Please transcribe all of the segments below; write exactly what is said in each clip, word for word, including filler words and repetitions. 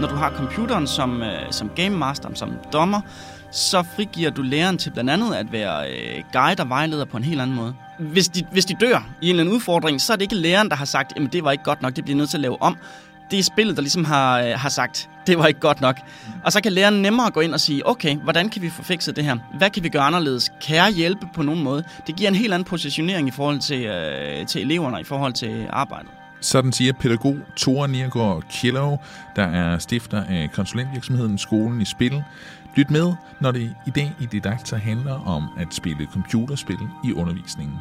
Når du har computeren som, øh, som game master, som dommer, så frigiver du læreren til blandt andet at være øh, guide og vejleder på en helt anden måde. Hvis de, hvis de dør i en eller anden udfordring, så er det ikke læreren, der har sagt, at det var ikke godt nok, det bliver nødt til at lave om. Det er spillet, der ligesom har, øh, har sagt, det var ikke godt nok. Og så kan læreren nemmere gå ind og sige, okay, hvordan kan vi få fikset det her? Hvad kan vi gøre anderledes? Kan jeg hjælpe på nogen måde? Det giver en helt anden positionering i forhold til, øh, til eleverne og i forhold til arbejdet. Sådan siger pædagog Tore Nergaard Kjellov, der er stifter af konsulentvirksomheden Skolen i Spil. Lyt med, når det i dag i Didacta handler om at spille computerspil i undervisningen.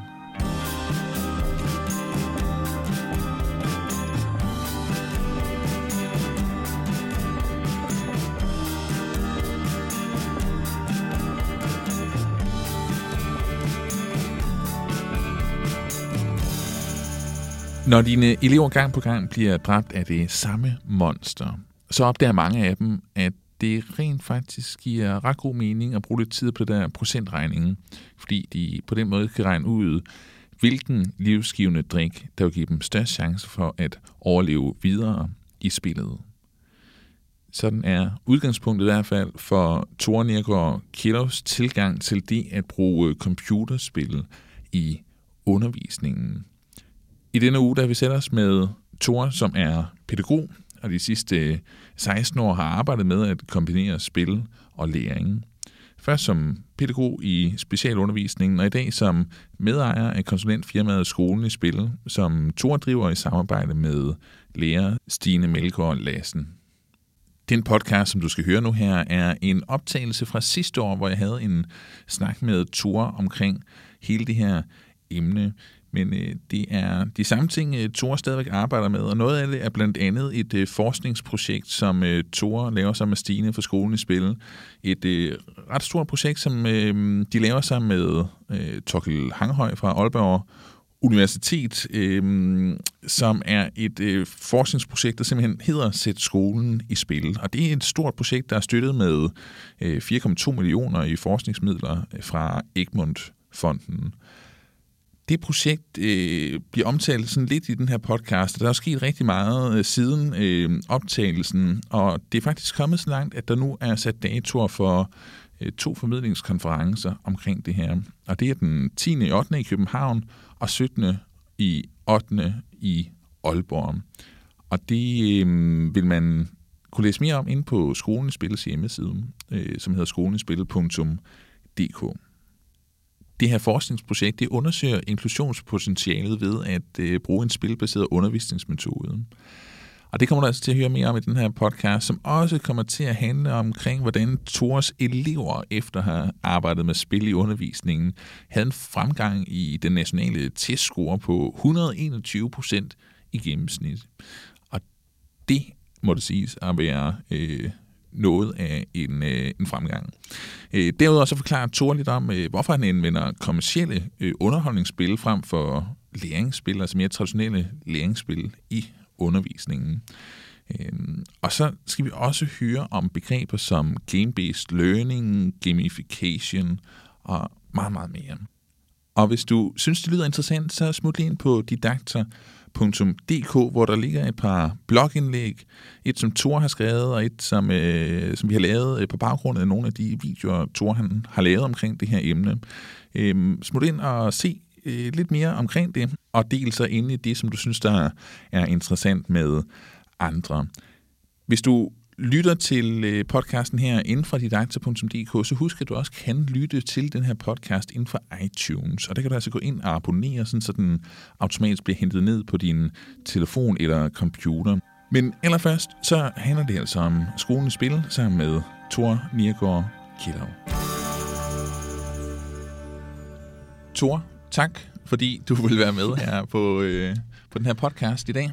Når dine elever gang på gang bliver dræbt af det samme monster, så opdager mange af dem, at det rent faktisk giver ret god mening at bruge lidt tid på det der procentregningen, fordi de på den måde kan regne ud, hvilken livsgivende drik, der vil give dem størst chance for at overleve videre i spillet. Sådan er udgangspunktet i hvert fald for Tore Nergaard Kjellovs tilgang til det at bruge computerspil i undervisningen. I denne uge, der vi sætter os med Tore, som er pædagog, og de sidste seksten år har arbejdet med at kombinere spil og læring. Først som pædagog i specialundervisningen, og i dag som medejer af konsulentfirmaet Skolen i Spil, som Tore driver i samarbejde med lærer Stine Mølgaard Lassen. Den podcast, som du skal høre nu her, er en optagelse fra sidste år, hvor jeg havde en snak med Tore omkring hele det her emne. Men øh, det er de samme ting, øh, Tore stadigvæk arbejder med, og noget af det er blandt andet et øh, forskningsprojekt, som øh, Tore laver sammen med Stine fra Skolen i Spil. Et øh, ret stort projekt, som øh, de laver sammen med øh, Thorkild Hanghøj fra Aalborg Universitet, øh, som er et øh, forskningsprojekt, der simpelthen hedder Sæt Skolen i Spil. Og det er et stort projekt, der er støttet med øh, fire komma to millioner i forskningsmidler fra Egmont-fonden. Det projekt øh, bliver omtalt sådan lidt i den her podcast, og der er sket rigtig meget øh, siden øh, optagelsen, og det er faktisk kommet så langt, at der nu er sat datoer for øh, to formidlingskonferencer omkring det her. Og det er den tiende i ottende i København og syttende i ottende i Aalborg. Og det øh, vil man kunne læse mere om inde på Skolen i Spils hjemmeside, øh, som hedder skolen i spil punktum d k. Det her forskningsprojekt det undersøger inklusionspotentialet ved at øh, bruge en spilbaseret undervisningsmetode. Og det kommer du altså til at høre mere om i den her podcast, som også kommer til at handle omkring, hvordan Tores elever efter at have arbejdet med spil i undervisningen, havde en fremgang i den nationale testscore på et hundrede og enogtyve procent i gennemsnit. Og det må det siges at være... Øh, noget af en, øh, en fremgang. Øh, derudover så forklarer Tore lidt om, øh, hvorfor han anvender kommercielle øh, underholdningsspil frem for læringsspil, altså mere traditionelle læringsspil i undervisningen. Øh, og så skal vi også høre om begreber som game-based learning, gamification og meget, meget mere. Og hvis du synes, det lyder interessant, så smut lige ind på didaktor punktum d k, hvor der ligger et par blogindlæg, et som Tore har skrevet, og et som, øh, som vi har lavet på baggrund af nogle af de videoer, Tore han har lavet omkring det her emne. Øh, smut ind og se øh, lidt mere omkring det, og del så inde i det, som du synes, der er interessant med andre. Hvis du lytter til podcasten her inden fra didakta punktum d k, så husk, at du også kan lytte til den her podcast inden for iTunes. Og der kan du altså gå ind og abonnere, sådan, så den automatisk bliver hentet ned på din telefon eller computer. Men allerførst, så handler det altså om Skolen i Spil sammen med Tore Nergaard Kjellov. Tore, tak, fordi du vil være med her på, øh, på den her podcast i dag.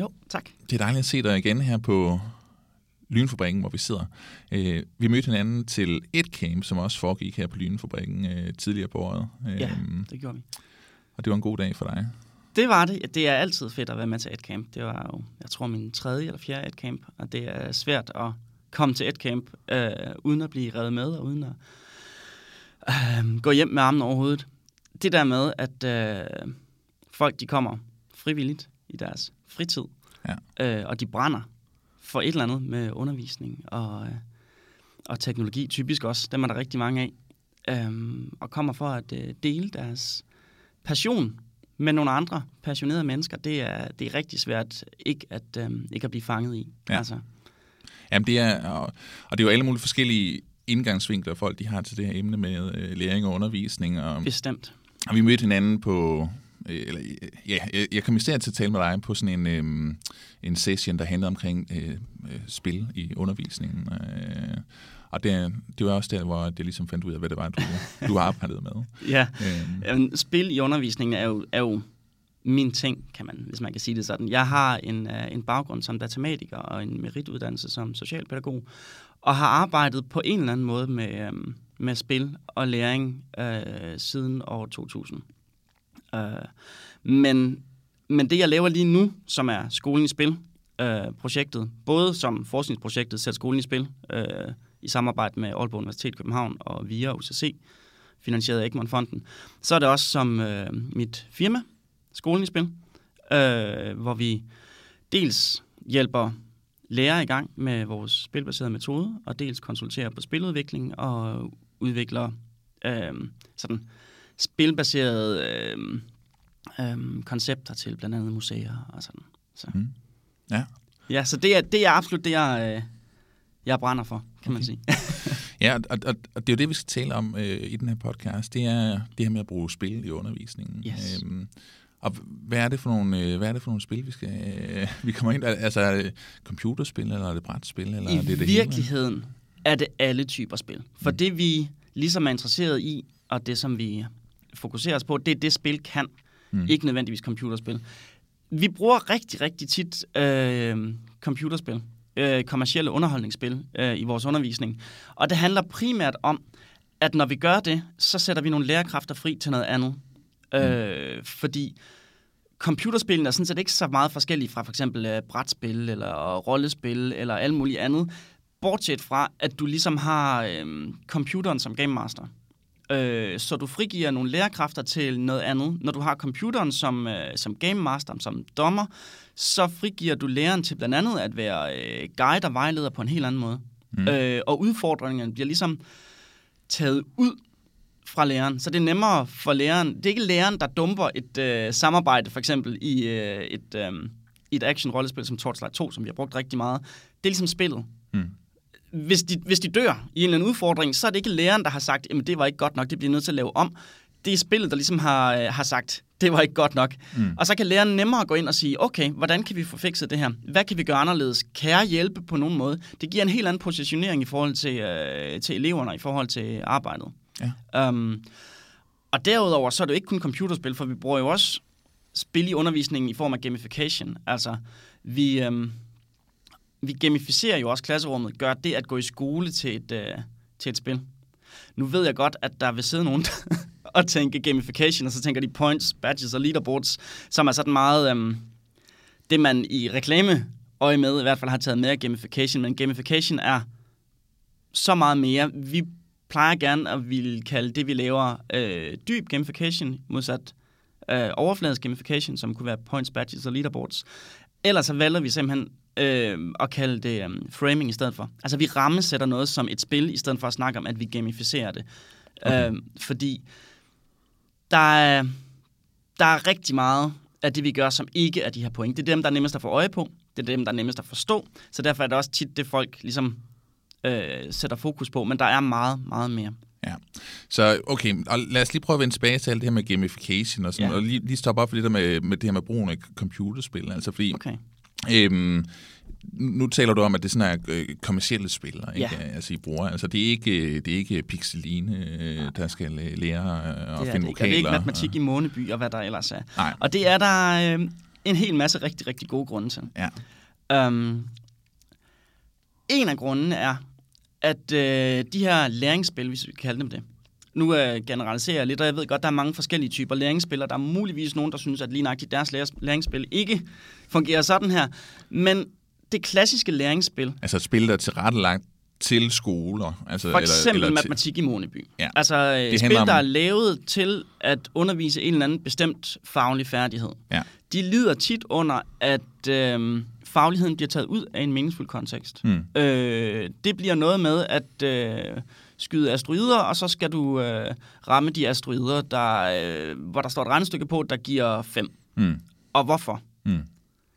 Jo, tak. Det er dejligt at se dig igen her på... Lynfabrikken, hvor vi sidder. Øh, vi mødte hinanden til EdCamp, som også foregik her på Lynfabrikken øh, tidligere på året. Øh, ja, det gjorde vi. Og det var en god dag for dig. Det var det. Det er altid fedt at være med til EdCamp. Det var jo, jeg tror, min tredje eller fjerde EdCamp, og det er svært at komme til EdCamp, øh, uden at blive revet med, og uden at øh, gå hjem med armen over hovedet. Det der med, at øh, folk de kommer frivilligt i deres fritid, ja. øh, og de brænder for et eller andet med undervisning og, og teknologi, typisk også. Dem er der rigtig mange af. Øhm, og kommer for at øh, dele deres passion med nogle andre passionerede mennesker. Det er, det er rigtig svært ikke at, øhm, ikke at blive fanget i. Ja. Altså. Jamen det er, og, og det er jo alle mulige forskellige indgangsvinkler, folk de har til det her emne med øh, læring og undervisning. Og, bestemt. Og vi mødte hinanden på... Eller, ja, jeg kom især til at tale med dig på sådan en, øh, en session, der handlede omkring øh, spil i undervisningen. Øh, og det, det var også der, hvor jeg ligesom fandt ud af, hvad det var, du, du arbejdede med. Ja, øh. Spil i undervisningen er jo, er jo min ting, kan man, hvis man kan sige det sådan. Jeg har en, en baggrund som datamatiker og en merituddannelse som socialpædagog, og har arbejdet på en eller anden måde med, med spil og læring øh, siden år to tusind. Men, men det, jeg laver lige nu, som er Skolen i Spil-projektet, øh, både som forskningsprojektet Sæt Skolen i Spil, øh, i samarbejde med Aalborg Universitet København og V I A U C, finansieret af Egmont-fonden, så er det også som øh, mit firma, Skolen i Spil, øh, hvor vi dels hjælper lærere i gang med vores spilbaserede metode, og dels konsulterer på spiludvikling og udvikler øh, sådan... spilbaserede øh, øh, koncepter til blandt andet museer og sådan. Så. Mm. Ja. Ja, så det er, det er absolut det, jeg, øh, jeg brænder for, kan okay. man sige. Ja, og, og, og det er jo det, vi skal tale om øh, i den her podcast. Det er det her med at bruge spil i undervisningen. Yes. Øhm, og hvad er det for nogle, øh, hvad er det for nogle spil, vi skal øh, vi kommer ind? Altså er det computerspil, eller er det brætspil? Eller I er det det virkeligheden hele? Er det alle typer spil. For mm. det, vi ligesom er interesseret i, og det, som vi... fokuseres på, det er det, spil kan. Mm. Ikke nødvendigvis computerspil. Vi bruger rigtig, rigtig tit øh, computerspil, øh, kommercielle underholdningsspil øh, i vores undervisning. Og det handler primært om, at når vi gør det, så sætter vi nogle lærerkræfter fri til noget andet. Mm. Øh, fordi computerspillene er sådan set ikke så meget forskellige fra for eksempel øh, brætspil, eller rollespil, eller alt muligt andet. Bortset fra, at du ligesom har øh, computeren som game master. Så du frigiver nogle lærerkræfter til noget andet. Når du har computeren som, som game master, som dommer, så frigiver du læreren til blandt andet at være guide og vejleder på en helt anden måde. Mm. Og udfordringerne bliver ligesom taget ud fra læreren. Så det er nemmere for læreren. Det er ikke læreren, der dumper et øh, samarbejde, for eksempel i øh, et, øh, et action-rollespil som Torchlight to, som vi har brugt rigtig meget. Det er ligesom spillet. Mm. Hvis de, hvis de dør i en eller anden udfordring, så er det ikke læreren, der har sagt, at det var ikke godt nok, det bliver nødt til at lave om. Det er spillet, der ligesom har, har sagt, det var ikke godt nok. Mm. Og så kan læreren nemmere gå ind og sige, okay, hvordan kan vi få fikset det her? Hvad kan vi gøre anderledes? Kan jeg hjælpe på nogen måde? Det giver en helt anden positionering i forhold til, øh, til eleverne, i forhold til arbejdet. Ja. Um, og derudover, så er det jo ikke kun computerspil, for vi bruger jo også spil i undervisningen i form af gamification. Altså, vi... Øhm, Vi gamificerer jo også klasserummet, gør det at gå i skole til et, øh, til et spil. Nu ved jeg godt, at der vil sidde nogen og tænke gamification, og så tænker de points, badges og leaderboards, som er sådan meget øh, det, man i reklameøje med i hvert fald har taget med af gamification. Men gamification er så meget mere. Vi plejer gerne at ville kalde det, vi laver, øh, dyb gamification, modsat øh, overfladisk gamification, som kunne være points, badges og leaderboards. Ellers så vælger vi simpelthen Øh, og kalde det øh, framing i stedet for. Altså, vi rammesætter noget som et spil, i stedet for at snakke om, at vi gamificerer det. Okay. Øh, fordi der er, der er rigtig meget af det, vi gør, som ikke er de her point. Det er dem, der er nemmest at få øje på. Det er dem, der er nemmest at forstå. Så derfor er det også tit det, folk ligesom øh, sætter fokus på. Men der er meget, meget mere. Ja. Så okay, og lad os lige prøve at vende tilbage til alt det her med gamification og sådan, ja. Og lige, lige stoppe op for det der med, med det her med brugen af computerspil. Altså, fordi... Okay. Øhm, nu taler du om, at det sådan er øh, kommercielle spil, ikke? Ja. Altså I bruger. Altså det er ikke det er ikke Pixeline, øh, der skal øh, lære øh, at finde vokaler. Det, det er ikke matematik og... i Måneby og hvad der ellers er. Nej. Og det er der øh, en hel masse rigtig rigtig gode grunde til. Ja. Um, en af grundene er, at øh, de her læringsspil, hvis vi kan kalde dem det. Nu øh, generaliserer jeg lidt, og jeg ved godt, der er mange forskellige typer læringsspil, og der er muligvis nogen, der synes, at lige nøjagtigt deres læringsspil ikke fungerer sådan her. Men det klassiske læringsspil... Altså et spil, der er tilrettelagt til skoler. Altså, for eksempel eller, eller matematik til... i Måneby. Ja. Altså spil, der om... er lavet til at undervise en eller anden bestemt faglig færdighed. Ja. De lider tit under, at øh, fagligheden bliver taget ud af en meningsfuld kontekst. Mm. Øh, det bliver noget med at øh, skyde asteroider, og så skal du øh, ramme de asteroider, der, øh, hvor der står et regnestykke på, der giver fem. Mm. Og hvorfor? Mm.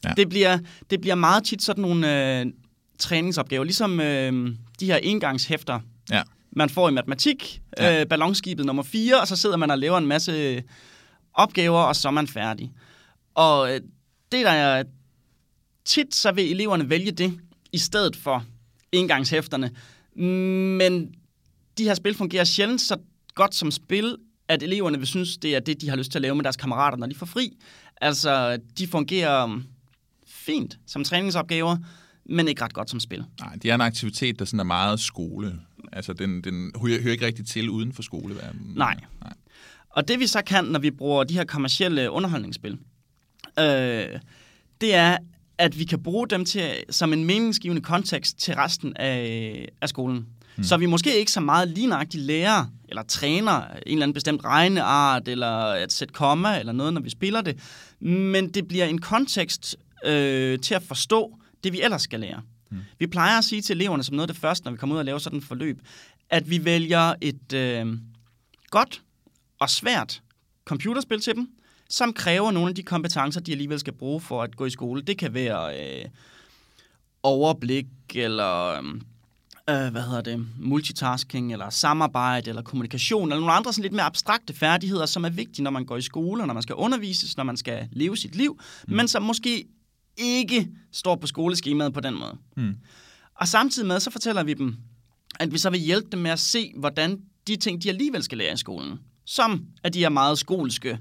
Ja. Det bliver, det bliver meget tit sådan nogle... Øh, træningsopgaver, ligesom øh, de her engangshæfter, ja. Man får i matematik, ja. øh, ballonskibet nummer fire, og så sidder man og laver en masse opgaver, og så er man færdig. Og det, der er tit, så vil eleverne vælge det, i stedet for engangshæfterne. Men de her spil fungerer sjældent så godt som spil, at eleverne vil synes, det er det, de har lyst til at lave med deres kammerater, når de får fri. Altså, de fungerer fint som træningsopgaver, men ikke ret godt som spil. Nej, det er en aktivitet, der sådan er meget skole. Altså, den, den hører ikke rigtig til uden for skoleverdenen. Nej. Nej. Og det vi så kan, når vi bruger de her kommercielle underholdningsspil, øh, det er, at vi kan bruge dem til, som en meningsgivende kontekst til resten af, af skolen. Hmm. Så vi måske ikke så meget lignagtigt lærer, eller træner en eller anden bestemt regneart, eller at sætte komma, eller noget, når vi spiller det. Men det bliver en kontekst øh, til at forstå, det vi ellers skal lære. Hmm. Vi plejer at sige til eleverne, som noget af det første, når vi kommer ud og laver sådan et forløb, at vi vælger et øh, godt og svært computerspil til dem, som kræver nogle af de kompetencer, de alligevel skal bruge for at gå i skole. Det kan være øh, overblik, eller øh, hvad hedder det, multitasking, eller samarbejde, eller kommunikation, eller nogle andre sådan lidt mere abstrakte færdigheder, som er vigtige, når man går i skole, når man skal undervises, når man skal leve sit liv, hmm. men som måske ikke står på skoleskemaet på den måde. Mm. Og samtidig med, så fortæller vi dem, at vi så vil hjælpe dem med at se, hvordan de ting, de alligevel skal lære i skolen, som er de her meget skolske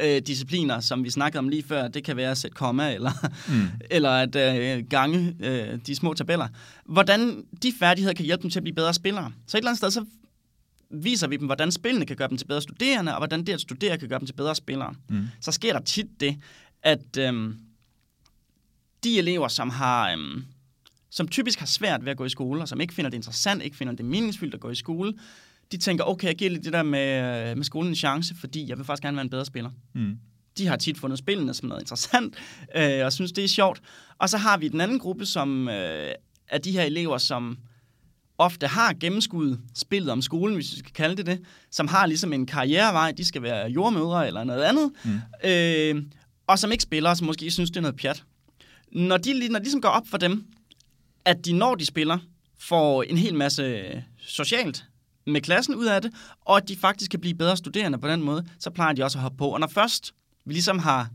øh, discipliner, som vi snakkede om lige før, det kan være at sætte komma, eller, mm. eller at øh, gange øh, de små tabeller. Hvordan de færdigheder kan hjælpe dem til at blive bedre spillere. Så et eller andet sted, så viser vi dem, hvordan spillene kan gøre dem til bedre studerende, og hvordan det at studere kan gøre dem til bedre spillere. Mm. Så sker der tit det, at... Øh, de elever, som har, øhm, som typisk har svært ved at gå i skole, og som ikke finder det interessant, ikke finder det meningsfyldt at gå i skole, de tænker, okay, jeg giver lidt det der med, med skolen en chance, fordi jeg vil faktisk gerne være en bedre spiller. Mm. De har tit fundet spillene som noget interessant, øh, og synes, det er sjovt. Og så har vi den anden gruppe, som øh, er de her elever, som ofte har gennemskuddet spillet om skolen, hvis vi skal kalde det det, som har ligesom en karrierevej, de skal være jordmødre eller noget andet, mm. øh, og som ikke spiller, og som måske synes, det er noget pjat. Når de, når de ligesom går op for dem, at de, når de spiller, får en hel masse socialt med klassen ud af det, og at de faktisk kan blive bedre studerende på den måde, så plejer de også at hoppe på. Og når først vi ligesom har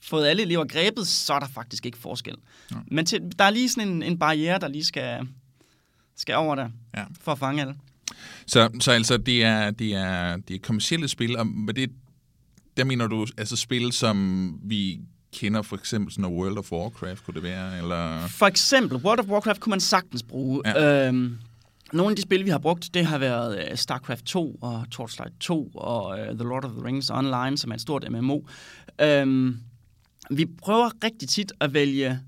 fået alle elever grebet, så er der faktisk ikke forskel. Ja. Men til, der er lige sådan en, en barriere, der lige skal, skal over der, ja. For at fange alle. Så, så altså, det er, det er, det er kommercielle spil, og det, der mener du altså spil, som vi... kender for eksempel sådan noget World of Warcraft, kunne det være? Eller... For eksempel, World of Warcraft kunne man sagtens bruge. Ja. Øhm, nogle af de spil, vi har brugt, det har været uh, StarCraft to og Torchlight to og uh, The Lord of the Rings Online, som er et stort M M O. Øhm, vi prøver rigtig tit at vælge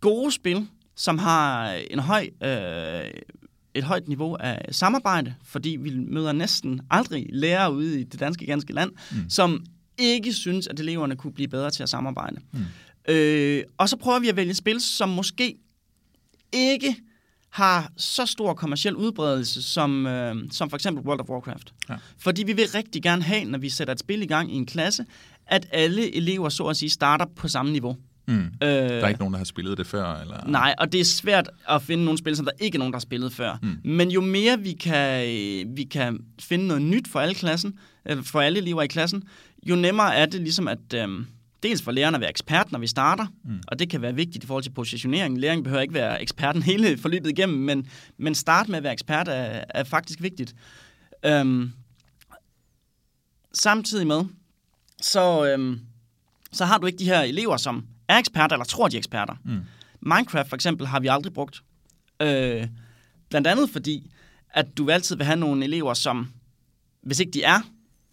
gode spil, som har en høj, øh, et højt niveau af samarbejde, fordi vi møder næsten aldrig lærere ude i det danske ganske land, mm. som ikke synes, at eleverne kunne blive bedre til at samarbejde. Mm. Øh, og så prøver vi at vælge spil, som måske ikke har så stor kommerciel udbredelse, som, øh, som for eksempel World of Warcraft. Ja. Fordi vi vil rigtig gerne have, når vi sætter et spil i gang i en klasse, at alle elever, så at sige, starter på samme niveau. Mm. Øh, der er ikke nogen, der har spillet det før? Eller? Nej, og det er svært at finde nogle spil, som der ikke er nogen, der har spillet før. Mm. Men jo mere vi kan, vi kan finde noget nyt for alle, klassen, for alle elever i klassen, jo nemmere er det ligesom, at øhm, dels for lærerne at være ekspert, når vi starter, mm. og det kan være vigtigt i forhold til positionering. Læring behøver ikke være eksperten hele forløbet igennem, men, men start med at være ekspert er, er faktisk vigtigt. Øhm, samtidig med, så, øhm, så har du ikke de her elever, som er eksperter eller tror, de er eksperter. Mm. Minecraft for eksempel har vi aldrig brugt. Øh, blandt andet fordi, at du altid vil have nogle elever, som, hvis ikke de er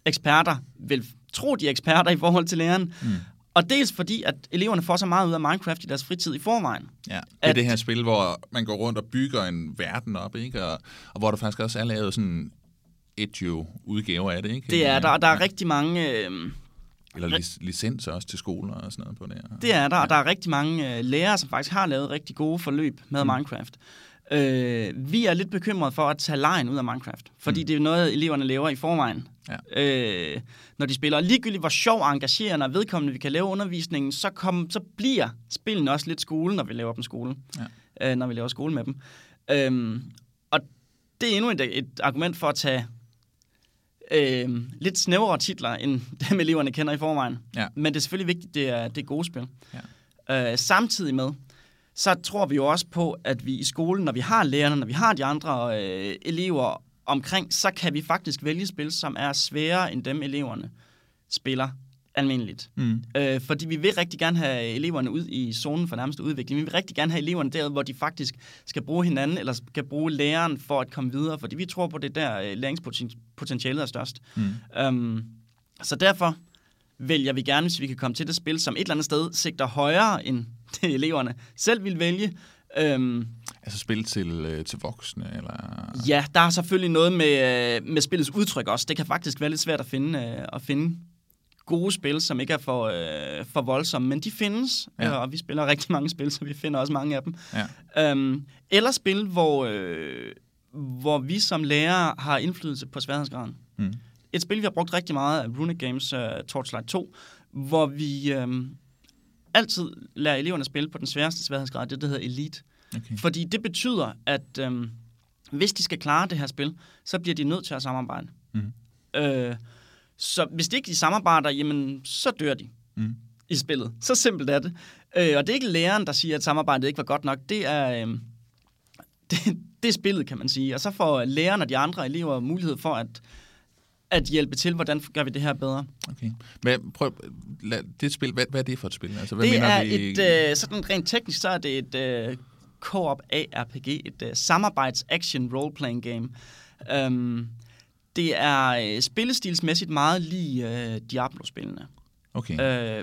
eksperter, vil tro, de er eksperter i forhold til læreren. Mm. Og dels fordi, at eleverne får så meget ud af Minecraft i deres fritid i forvejen. Ja, det er at, det her spil, hvor man går rundt og bygger en verden op, ikke? Og, og hvor der faktisk også er lavet sådan edu-udgaver af det, ikke? Det er der, og der er rigtig mange... Øh, Eller lic- licenser også til skoler og sådan noget på det her. Det er der, og der er rigtig mange øh, lærere, som faktisk har lavet rigtig gode forløb med mm. Minecraft. Øh, vi er lidt bekymrede for at tage lejen ud af Minecraft, fordi mm. det er noget, eleverne laver i forvejen, ja. øh, når de spiller. Og ligegyldigt hvor sjov og engagerende og vedkommende vi kan lave undervisningen, så, kom, så bliver spillene også lidt skole, når vi laver dem skole. Ja. Øh, når vi laver skole med dem. Øh, og det er endnu et, et argument for at tage... Øh, lidt snævrere titler, end dem eleverne kender i forvejen. Ja. Men det er selvfølgelig vigtigt, det er, det er gode spil. Ja. Øh, samtidig med, så tror vi jo også på, at vi i skolen, når vi har lærerne, når vi har de andre øh, elever omkring, så kan vi faktisk vælge spil, som er sværere, end dem eleverne spiller almindeligt. Mm. Øh, fordi vi vil rigtig gerne have eleverne ud i zonen for nærmeste udvikling. Vi vil rigtig gerne have eleverne derude, hvor de faktisk skal bruge hinanden, eller skal bruge læreren for at komme videre, fordi vi tror på det der læringspotentialet er størst. Mm. Øhm, så derfor vælger vi gerne, hvis vi kan komme til det spil, som et eller andet sted sigter højere, end det eleverne selv vil vælge. Øhm, altså spil til, til voksne? Eller? Ja, der er selvfølgelig noget med, med spillets udtryk også. Det kan faktisk være lidt svært at finde, at finde gode spil, som ikke er for, øh, for voldsomme, men de findes, ja. øh, og vi spiller rigtig mange spil, så vi finder også mange af dem. Ja. Øhm, eller spil, hvor, øh, hvor vi som lærere har indflydelse på sværhedsgraden. Mm. Et spil, vi har brugt rigtig meget af Rune Games øh, Torchlight to, hvor vi øh, altid lærer eleverne spille på den sværeste sværhedsgrad, det der hedder Elite. Okay. Fordi det betyder, at øh, hvis de skal klare det her spil, så bliver de nødt til at samarbejde. Mm. Øh, Så hvis de ikke samarbejder, jamen, så dør de mm. i spillet. Så simpelt er det. Øh, og det er ikke læreren, der siger, at samarbejdet ikke var godt nok. Det er, øh, det, det er spillet, kan man sige. Og så får læreren og de andre elever mulighed for at, at hjælpe til, hvordan gør vi det her bedre. Okay. Men prøv, lad, det spil, hvad, hvad er det for et spil? Altså, hvad det mener er vi... et, øh, sådan rent teknisk, så er det et øh, co-op A R P G, et øh, samarbejds-action-role-playing-game. Um, Det er spillestilsmæssigt meget lige øh, Diablo-spillene. Okay.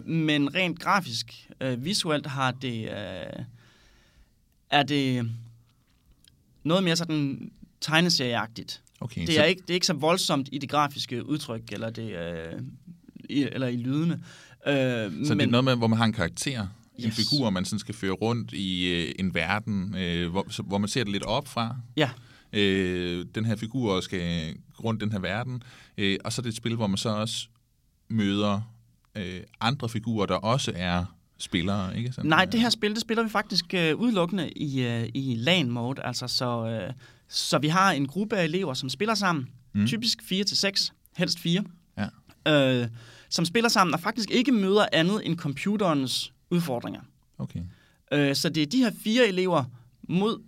Øh, men rent grafisk, øh, visuelt har det... Øh, er det noget mere sådan tegneserieagtigt. Okay, det, er så... ikke, det er ikke så voldsomt i det grafiske udtryk, eller, det, øh, i, eller i lydene. Øh, så men... det er noget med, hvor man har en karakter? Yes. En figur, man sådan skal føre rundt i øh, en verden, øh, hvor, så, hvor man ser det lidt op fra? Ja. Øh, den her figur skal rundt den her verden, øh, og så er det et spil, hvor man så også møder øh, andre figurer, der også er spillere, ikke? Sådan, nej, det her spil, det spiller vi faktisk øh, udelukkende i, øh, i LAN-mode, altså så, øh, så vi har en gruppe af elever, som spiller sammen, mm. typisk fire til seks, helst fire, ja. øh, som spiller sammen og faktisk ikke møder andet end computerens udfordringer. Okay. Øh, så det er de her fire elever mod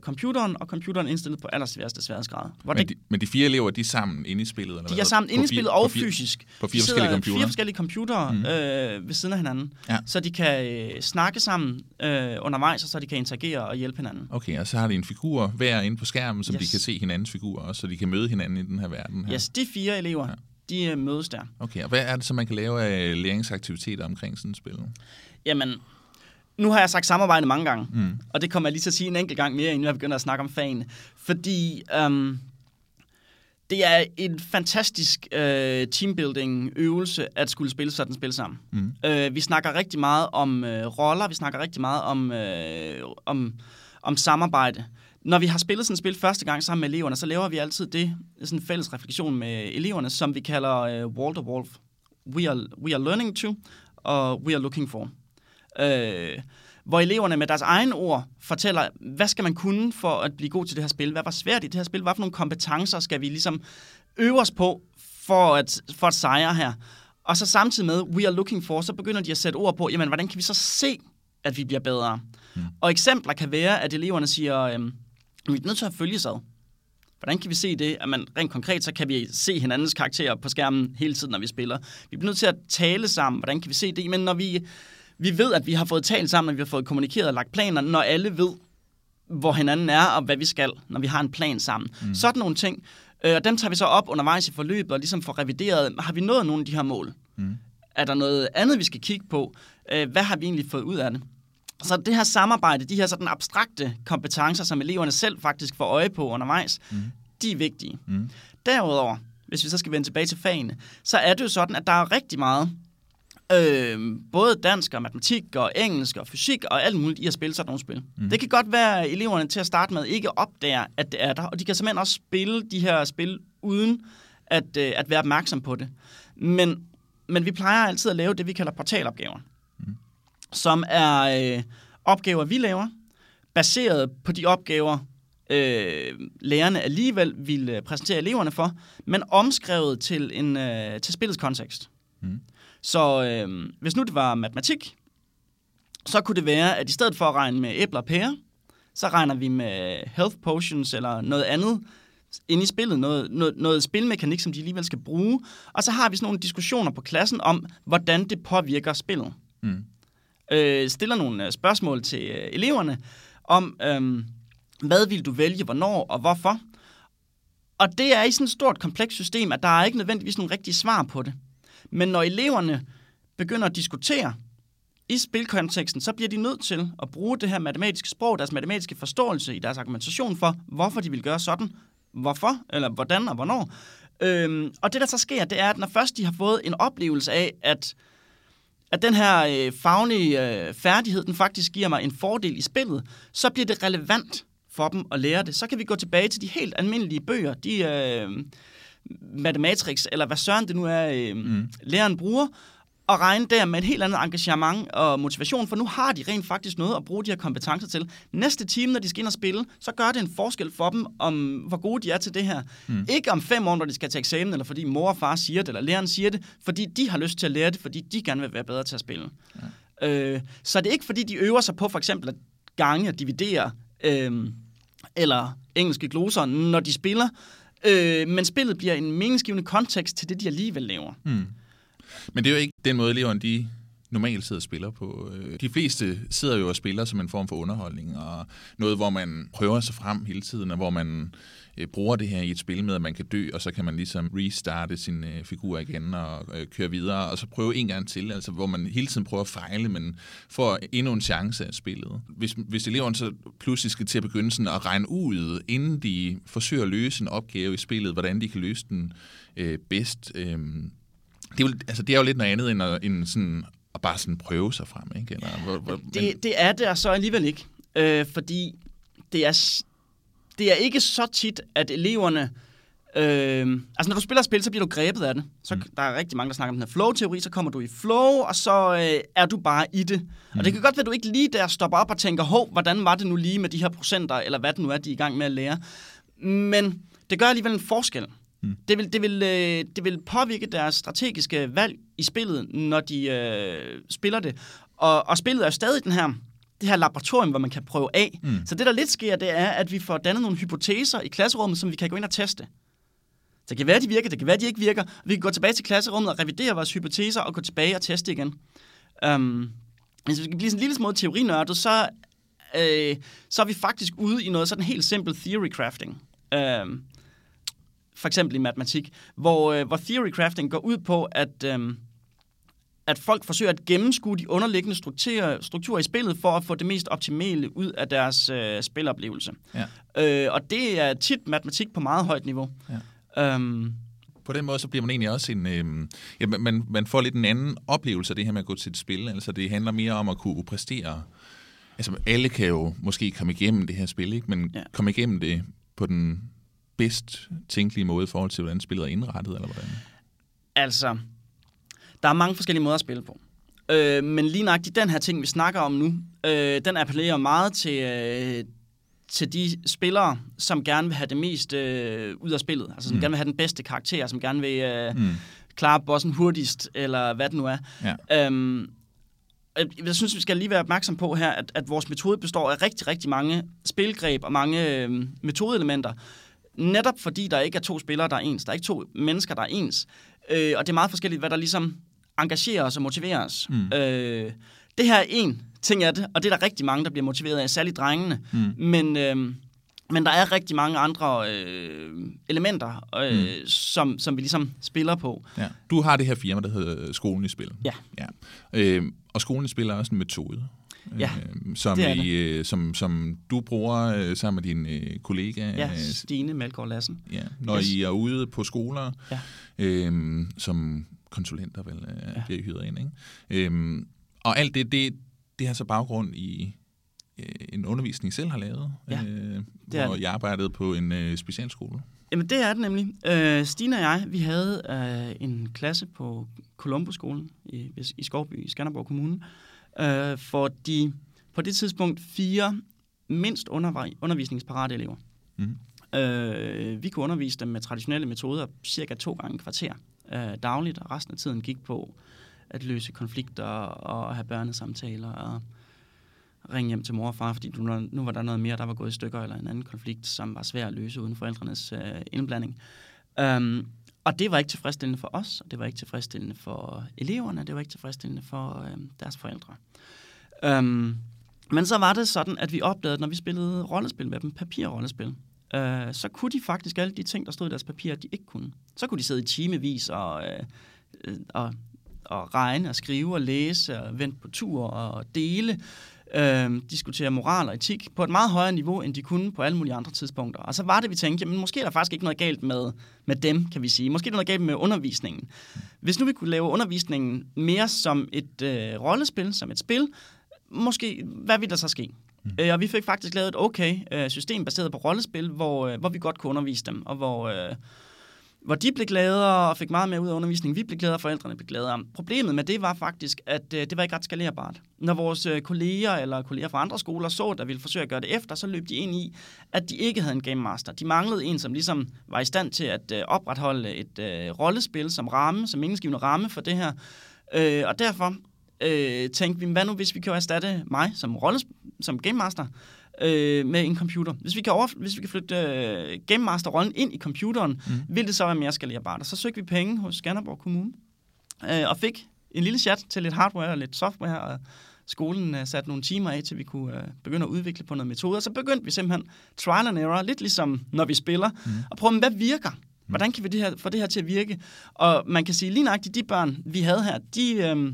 computeren, og computeren indstillet på allersværeste sværhedsgrad. Men, det... men de fire elever, de er sammen inde i spillet? Eller de er sammen inde i spillet og fysisk. På fire forskellige computere? fire forskellige computere mm. øh, ved siden af hinanden, ja. Så de kan øh, snakke sammen øh, undervejs, og så de kan interagere og hjælpe hinanden. Okay, og så har de en figur hver inde på skærmen, som yes. de kan se hinandens figurer også, så de kan møde hinanden i den her verden her. Ja, yes, de fire elever, ja. de øh, mødes der. Okay, og hvad er det, så man kan lave af læringsaktiviteter omkring sådan et spil? Jamen... Nu har jeg sagt samarbejde mange gange, mm. og det kommer jeg lige til at sige en enkelt gang mere, inden jeg begynder at snakke om fagene. Fordi øhm, det er en fantastisk øh, teambuilding-øvelse at skulle spille sådan et spil sammen. Mm. Øh, vi snakker rigtig meget om øh, roller, vi snakker rigtig meget om, øh, om, om samarbejde. Når vi har spillet sådan et spil første gang sammen med eleverne, så laver vi altid det, sådan en fælles refleksion med eleverne, som vi kalder øh, Wall to Wall. We are, we are learning to, og we are looking for. Øh, hvor eleverne med deres egne ord fortæller, hvad skal man kunne for at blive god til det her spil? Hvad var svært i det her spil? Hvad for nogle kompetencer skal vi ligesom øve os på for at, for at sejre her? Og så samtidig med, we are looking for, så begynder de at sætte ord på, jamen, hvordan kan vi så se, at vi bliver bedre? Mm. Og eksempler kan være, at eleverne siger, øh, vi er nødt til at følge sig. Hvordan kan vi se det? At man rent konkret, så kan vi se hinandens karakterer på skærmen hele tiden, når vi spiller. Vi bliver nødt til at tale sammen. Hvordan kan vi se det? Men når vi... Vi ved, at vi har fået talt sammen, at vi har fået kommunikeret og lagt planer, når alle ved, hvor hinanden er og hvad vi skal, når vi har en plan sammen. Mm. Sådan nogle ting. Og dem tager vi så op undervejs i forløbet og ligesom får revideret, har vi nået nogle af de her mål? Mm. Er der noget andet, vi skal kigge på? Hvad har vi egentlig fået ud af det? Så det her samarbejde, de her sådan abstrakte kompetencer, som eleverne selv faktisk får øje på undervejs, mm. de er vigtige. Mm. Derudover, hvis vi så skal vende tilbage til fagene, så er det jo sådan, at der er rigtig meget, øh, både dansk og matematik og engelsk og fysik og alt muligt i at spille sådan nogle spil. Mm. Det kan godt være, at eleverne til at starte med ikke opdager, at det er der, og de kan simpelthen også spille de her spil uden at, øh, at være opmærksom på det. Men, men vi plejer altid at lave det, vi kalder portalopgaver, mm. som er øh, opgaver, vi laver, baseret på de opgaver, Øh, lærerne alligevel ville præsentere eleverne for, men omskrevet til, en, øh, til spillets kontekst. Mm. Så øh, hvis nu det var matematik, så kunne det være, at i stedet for at regne med æbler og pærer, så regner vi med health potions eller noget andet inde i spillet, noget, noget, noget spilmekanik, som de alligevel skal bruge, og så har vi sådan nogle diskussioner på klassen om, hvordan det påvirker spillet. Mm. Øh, stiller nogle spørgsmål til øh, eleverne om, øh, hvad vil du vælge, hvornår og hvorfor? Og det er i sådan et stort, komplekst system, at der er ikke nødvendigvis nogle rigtige svar på det. Men når eleverne begynder at diskutere i spilkonteksten, så bliver de nødt til at bruge det her matematiske sprog, deres matematiske forståelse i deres argumentation for, hvorfor de vil gøre sådan, hvorfor, eller hvordan og hvornår. Øhm, og det, der så sker, det er, at når først de har fået en oplevelse af, at at den her øh, faglige øh, færdighed, den faktisk giver mig en fordel i spillet, så bliver det relevant for dem at lære det. Så kan vi gå tilbage til de helt almindelige bøger, de øh, Mathematrix, eller hvad søren det nu er, øh, mm. læreren bruger, og regne der med et helt andet engagement og motivation, for nu har de rent faktisk noget at bruge de her kompetencer til. Næste time, når de skal ind og spille, så gør det en forskel for dem, om hvor gode de er til det her. Mm. Ikke om fem år, når de skal til eksamen, eller fordi mor og far siger det, eller læreren siger det, fordi de har lyst til at lære det, fordi de gerne vil være bedre til at spille. Ja. Øh, så det er ikke, fordi de øver sig på for eksempel at gange og dividere, øh, eller engelske gloser, når de spiller, øh, men spillet bliver en meningsgivende kontekst til det, de alligevel laver. Mm. Men det er jo ikke den måde, eleverne de normalt sidder og spiller på. De fleste sidder jo og spiller som en form for underholdning, og noget, hvor man prøver sig frem hele tiden, og hvor man øh, bruger det her i et spil med, at man kan dø, og så kan man ligesom restarte sin øh, figur igen og øh, køre videre, og så prøve en gang til, altså hvor man hele tiden prøver at fejle, men får endnu en chance af spillet. Hvis, hvis eleverne så pludselig skal til at begynde sådan at regne ud, inden de forsøger at løse en opgave i spillet, hvordan de kan løse den øh, bedst, øh, Det er, jo, altså det er jo lidt noget andet, end at, end sådan, at bare sådan prøve sig frem, ikke? Eller, hvor, hvor, det, men... det er det, og så alligevel ikke. Øh, fordi det er, det er ikke så tit, at eleverne... Øh, altså, når du spiller spil, så bliver du grebet af det. Så, mm. Der er rigtig mange, der snakker om den her flow-teori, så kommer du i flow, og så øh, er du bare i det. Mm. Og det kan godt være, at du ikke lige der stopper op og tænker, hov, hvordan var det nu lige med de her procenter, eller hvad det nu er, de er i gang med at lære. Men det gør alligevel en forskel. Det vil, det, vil, det vil påvirke deres strategiske valg i spillet, når de øh, spiller det. Og, og spillet er stadig den her, det her laboratorium, hvor man kan prøve af. Mm. Så det, der lidt sker, det er, at vi får dannet nogle hypoteser i klasserummet, som vi kan gå ind og teste. Det kan være, de virker, det kan være, de ikke virker. Vi kan gå tilbage til klasserummet og revidere vores hypoteser og gå tilbage og teste igen. Um, hvis vi skal blive sådan en lille smule teorinørdet, så, øh, så er vi faktisk ude i noget sådan helt simpelt theory crafting. Um, For eksempel i matematik, hvor, øh, hvor theory crafting går ud på, at, øh, at folk forsøger at gennemskue de underliggende strukturer, strukturer i spillet, for at få det mest optimale ud af deres øh, spiloplevelse. Ja. Øh, og det er tit matematik på meget højt niveau. Ja. Øhm, På den måde, så bliver man egentlig også en... Øh, ja, man, man får lidt en anden oplevelse af det her med at gå til et spil. Altså, det handler mere om at kunne præstere. Altså, alle kan jo måske komme igennem det her spil, ikke? Men ja. komme igennem det på den... bedst tænkelige måde i forhold til, hvordan spillet er indrettet, eller hvordan? Altså, der er mange forskellige måder at spille på. Øh, men lige nøjagtigt den her ting, vi snakker om nu, øh, den appellerer meget til, øh, til de spillere, som gerne vil have det mest øh, ud af spillet. Altså, som mm. gerne vil have den bedste karakter, som gerne vil øh, mm. klare bossen hurtigst, eller hvad det nu er. Ja. Øhm, jeg synes, vi skal lige være opmærksom på her, at, at vores metode består af rigtig, rigtig mange spilgreb og mange øh, metodeelementer. Netop fordi der ikke er to spillere, der er ens. Der er ikke to mennesker, der er ens. Øh, og det er meget forskelligt, hvad der ligesom engagerer os og motiverer os. Mm. Øh, det her er én ting af det, og det er der rigtig mange, der bliver motiveret af, særligt drengene. Mm. Men, øh, Men der er rigtig mange andre øh, elementer, øh, mm. som, som vi ligesom spiller på. Ja. Du har det her firma, der hedder Skolen i Spil. Ja. ja. Øh, og Skolen i Spil er også en metode, ja, øh, som, det er I, øh, som, som du bruger øh, sammen med din øh, kollega. Ja, øh, Stine Mølgaard Lassen. Ja. Når yes. I er ude på skoler, ja. øh, som konsulenter vel øh, ja. bliver hyret ind. Ikke? Øh, og alt det, det, det har så baggrund i... en undervisning, selv har lavet, ja, øh, hvor jeg arbejdede på en øh, specialskole. Jamen, det er det nemlig. Øh, Stine og jeg, vi havde øh, en klasse på Columbusskolen i, i Skovby i Skanderborg Kommune, øh, for de, på det tidspunkt, fire mindst undervej, undervisningsparate elever. Mm-hmm. Øh, vi kunne undervise dem med traditionelle metoder cirka to gange kvarter øh, dagligt, og resten af tiden gik på at løse konflikter og have børnesamtaler og ringe hjem til mor og far, fordi nu, nu var der noget mere, der var gået i stykker, eller en anden konflikt, som var svær at løse uden forældrenes øh, indblanding. Um, og det var ikke tilfredsstillende for os, og det var ikke tilfredsstillende for eleverne, og det var ikke tilfredsstillende for øh, deres forældre. Um, men så var det sådan, at vi opdagede, at når vi spillede rollespil med dem, papirrollespil, øh, så kunne de faktisk alle de ting, der stod i deres papir, de ikke kunne. Så kunne de sidde i timevis og... Øh, øh, og og regne og skrive og læse og vente på tur og dele, øh, diskutere moral og etik på et meget højere niveau, end de kunne på alle mulige andre tidspunkter. Og så var det, vi tænkte, men måske er der faktisk ikke noget galt med, med dem, kan vi sige. Måske er der noget galt med undervisningen. Hvis nu vi kunne lave undervisningen mere som et øh, rollespil, som et spil, måske, hvad ville der så ske? Mm. Øh, og vi fik faktisk lavet et okay øh, system baseret på rollespil, hvor, øh, hvor vi godt kunne undervise dem, og hvor... Øh, hvor de blev gladere og fik meget mere ud af undervisningen. Vi blev gladere, og forældrene blev gladere. Problemet med det var faktisk, at øh, det var ikke ret skalerbart. Når vores øh, kolleger eller kolleger fra andre skoler så, der ville forsøge at gøre det efter, så løb de ind i, at de ikke havde en game master. De manglede en, som ligesom var i stand til at øh, opretholde et øh, rollespil som ramme, som meningsgivende ramme for det her. Øh, og derfor øh, tænkte vi, hvad nu hvis vi kan erstatte mig som, rollesp- som game master Øh, med en computer. Hvis vi kan, overf- hvis vi kan flytte øh, Game Master-rollen ind i computeren, mm. vil det så være mere skalerbart. Og så søgte vi penge hos Skanderborg Kommune, øh, og fik en lille chat til lidt hardware og lidt software, og skolen øh, satte nogle timer af, til vi kunne øh, begynde at udvikle på noget metode. Og så begyndte vi simpelthen trial and error, lidt ligesom når vi spiller, mm. og prøve, hvad virker? Hvordan kan vi det her, få det her til at virke? Og man kan sige, lige nøjagtigt de børn, vi havde her, de... Øh,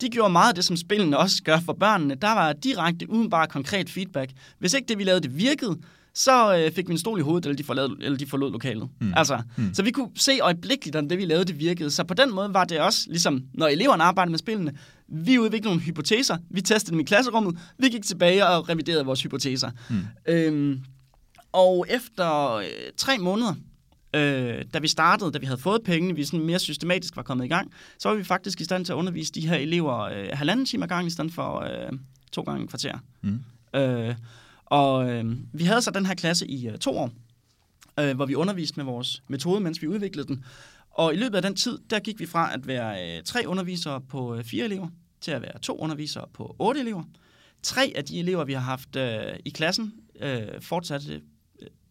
De gjorde meget af det, som spillene også gør for børnene. Der var direkte, uden bare konkret feedback. Hvis ikke det, vi lavede, det virkede, så øh, fik vi en stol i hovedet, eller de forlod, eller de forlod lokalet. Mm. Altså, mm. Så vi kunne se øjeblikkeligt, om det, vi lavede, det virkede. Så på den måde var det også, ligesom når eleverne arbejdede med spillene, vi udviklede nogle hypoteser, vi testede dem i klasserummet, vi gik tilbage og reviderede vores hypoteser. Mm. Øhm, og efter øh, tre måneder, Øh, da vi startede, da vi havde fået pengene, vi sådan mere systematisk var kommet i gang, så var vi faktisk i stand til at undervise de her elever øh, halvanden time ad gangen, i stedet for øh, to gange en kvarter. Mm. Øh, og øh, vi havde så den her klasse i øh, to år, øh, hvor vi underviste med vores metode, mens vi udviklede den. Og i løbet af den tid, der gik vi fra at være øh, tre undervisere på øh, fire elever, til at være to undervisere på otte elever. Tre af de elever, vi har haft øh, i klassen, øh, fortsatte